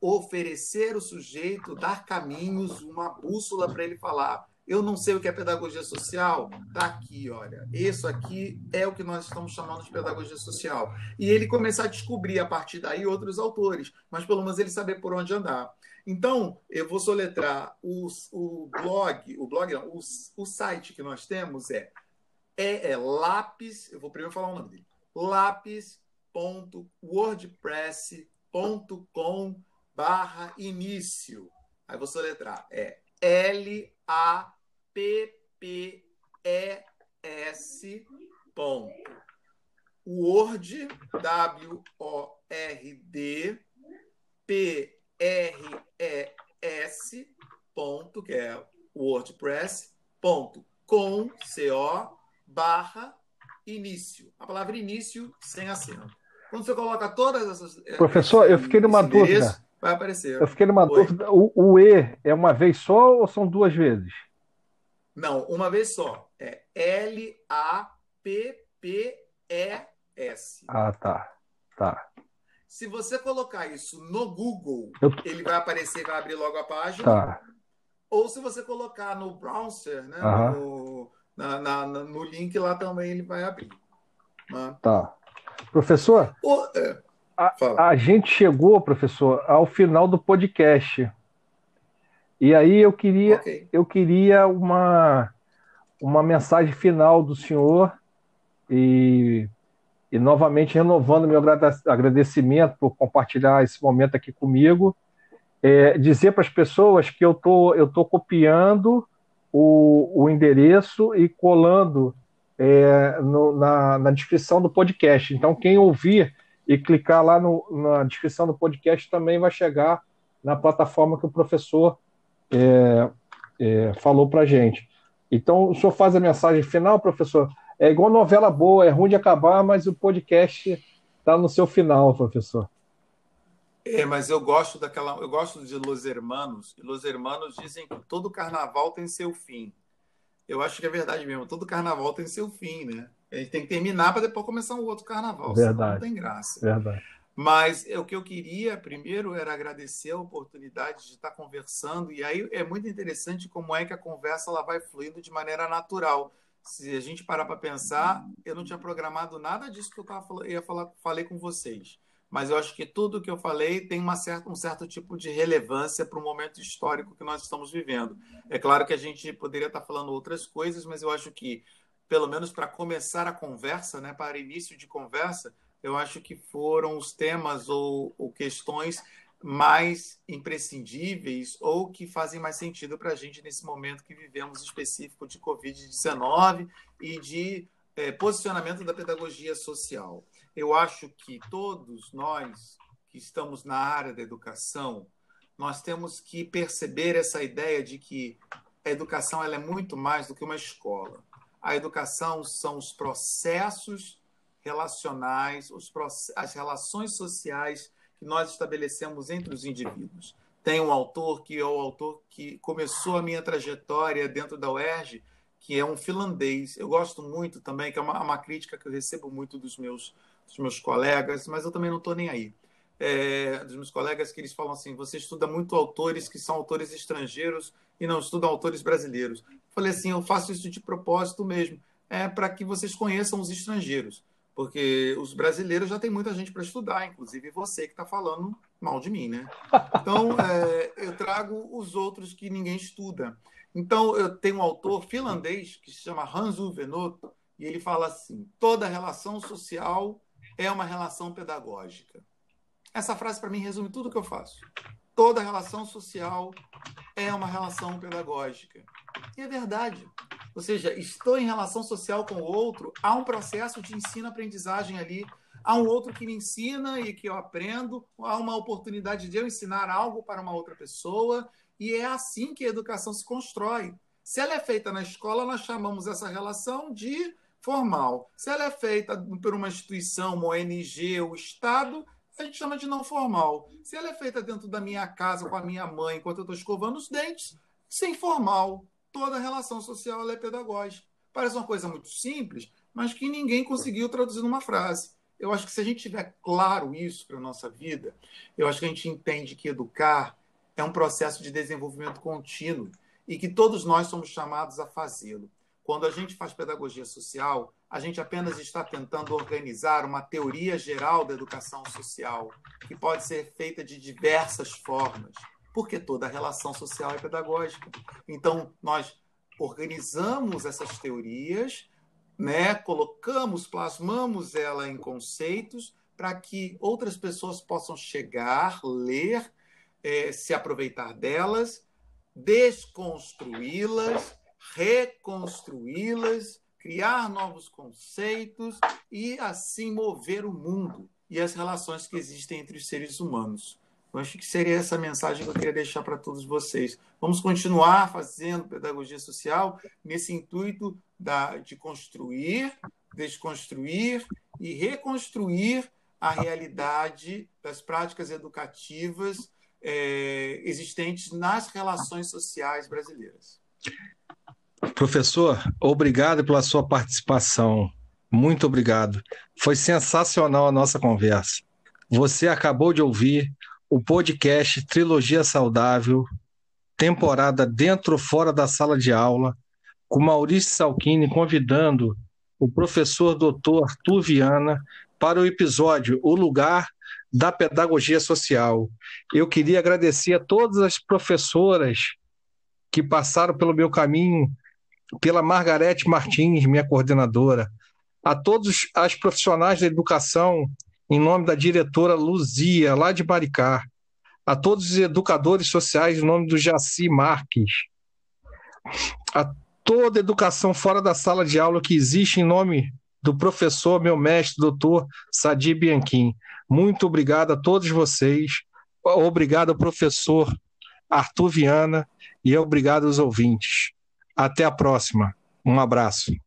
oferecer o sujeito, dar caminhos, uma bússola para ele falar. Eu não sei o que é pedagogia social? Está aqui, olha. Isso aqui é o que nós estamos chamando de pedagogia social. E ele começar a descobrir, a partir daí, outros autores, mas pelo menos ele saber por onde andar. Então, eu vou soletrar os, o blog, o blog não, os, o site que nós temos é, é, é LAPPES, eu vou primeiro falar o nome dele, lapes ponto wordpress ponto com barra início. Aí vou soletrar. É L A P P E S ponto Word, W O R D P R E S ponto, que é WordPress, ponto com, C O, barra início. A palavra início sem acento. Quando você coloca todas essas... Professor, eu fiquei numa dúvida. Vai aparecer. Eu fiquei numa Oi. dúvida. O, o E é uma vez só ou são duas vezes? Não, uma vez só. É L A P P E S. Ah, tá. Tá. Se você colocar isso no Google, eu... ele vai aparecer e vai abrir logo a página. Tá. Ou se você colocar no browser, né, ah. no, na, na, no link lá também, ele vai abrir. Ah. Tá. Professor... O... A, a gente chegou, professor, ao final do podcast. E aí eu queria, okay. eu queria uma, uma mensagem final do senhor e, e novamente renovando meu agradecimento por compartilhar esse momento aqui comigo. É, dizer para as pessoas que eu tô, eu tô copiando o, o endereço e colando é, no, na, na descrição do podcast. Então, quem ouvir e clicar lá no, na descrição do podcast também vai chegar na plataforma que o professor é, é, falou para a gente. Então, o senhor faz a mensagem final, professor? É igual novela boa, é ruim de acabar, mas o podcast está no seu final, professor. É, mas eu gosto daquela, eu gosto de Los Hermanos, e Los Hermanos dizem que todo carnaval tem seu fim. Eu acho que é verdade mesmo, todo carnaval tem seu fim, né? A gente tem que terminar para depois começar um outro carnaval, verdade, senão não tem graça. Verdade. Mas o que eu queria, primeiro, era agradecer a oportunidade de estar conversando, e aí é muito interessante como é que a conversa ela vai fluindo de maneira natural. Se a gente parar para pensar, eu não tinha programado nada disso que eu tava, ia falar, falei com vocês. Mas eu acho que tudo que eu falei tem uma certa, um certo tipo de relevância para o momento histórico que nós estamos vivendo. É claro que a gente poderia estar falando outras coisas, mas eu acho que pelo menos para começar a conversa, né, para início de conversa, eu acho que foram os temas ou, ou questões mais imprescindíveis ou que fazem mais sentido para a gente nesse momento que vivemos específico de covid dezenove e de é, posicionamento da pedagogia social. Eu acho que todos nós que estamos na área da educação, nós temos que perceber essa ideia de que a educação ela é muito mais do que uma escola. A educação são os processos relacionais, os process... as relações sociais que nós estabelecemos entre os indivíduos. Tem um autor que é o autor que começou a minha trajetória dentro da U E R J, que é um finlandês. Eu gosto muito também, que é uma, uma crítica que eu recebo muito dos meus, dos meus colegas, mas eu também não estou nem aí. É, dos meus colegas que eles falam assim, você estuda muito autores que são autores estrangeiros e não estudam autores brasileiros. Eu falei assim, eu faço isso de propósito mesmo, é para que vocês conheçam os estrangeiros, porque os brasileiros já tem muita gente para estudar, inclusive você que está falando mal de mim, né? Então, é, eu trago os outros que ninguém estuda. Então, eu tenho um autor finlandês que se chama Hans Uwe Noto, e ele fala assim, toda relação social é uma relação pedagógica. Essa frase, para mim, resume tudo o que eu faço. Toda relação social é uma relação pedagógica. E é verdade. Ou seja, estou em relação social com o outro, há um processo de ensino-aprendizagem ali, há um outro que me ensina e que eu aprendo, há uma oportunidade de eu ensinar algo para uma outra pessoa, e é assim que a educação se constrói. Se ela é feita na escola, nós chamamos essa relação de formal. Se ela é feita por uma instituição, uma O N G, o Estado, a gente chama de não formal. Se ela é feita dentro da minha casa, com a minha mãe, enquanto eu estou escovando os dentes, isso é informal. Toda relação social ela é pedagógica. Parece uma coisa muito simples, mas que ninguém conseguiu traduzir numa frase. Eu acho que se a gente tiver claro isso para a nossa vida, eu acho que a gente entende que educar é um processo de desenvolvimento contínuo e que todos nós somos chamados a fazê-lo. Quando a gente faz pedagogia social, a gente apenas está tentando organizar uma teoria geral da educação social, que pode ser feita de diversas formas, porque toda relação social é pedagógica. Então, nós organizamos essas teorias, né? Colocamos, plasmamos ela em conceitos para que outras pessoas possam chegar, ler, eh, se aproveitar delas, desconstruí-las, reconstruí-las, criar novos conceitos e, assim, mover o mundo e as relações que existem entre os seres humanos. Eu acho que seria essa mensagem que eu queria deixar para todos vocês. Vamos continuar fazendo pedagogia social nesse intuito da, de construir, desconstruir e reconstruir a realidade das práticas educativas eh, existentes nas relações sociais brasileiras. Professor, obrigado pela sua participação. Muito obrigado. Foi sensacional a nossa conversa. Você acabou de ouvir o podcast Trilogia Saudável, temporada Dentro ou Fora da Sala de Aula, com Maurício Salchini convidando o professor doutor Arthur Viana para o episódio O Lugar da Pedagogia Social. Eu queria agradecer a todas as professoras que passaram pelo meu caminho, pela Margarete Martins, minha coordenadora, a todos as profissionais da educação, em nome da diretora Luzia, lá de Maricá, a todos os educadores sociais, em nome do Jaci Marques, a toda a educação fora da sala de aula que existe, em nome do professor, meu mestre, doutor Sadi Bianchim. Muito obrigado a todos vocês, obrigado ao professor Arthur Viana, e obrigado aos ouvintes. Até a próxima. Um abraço.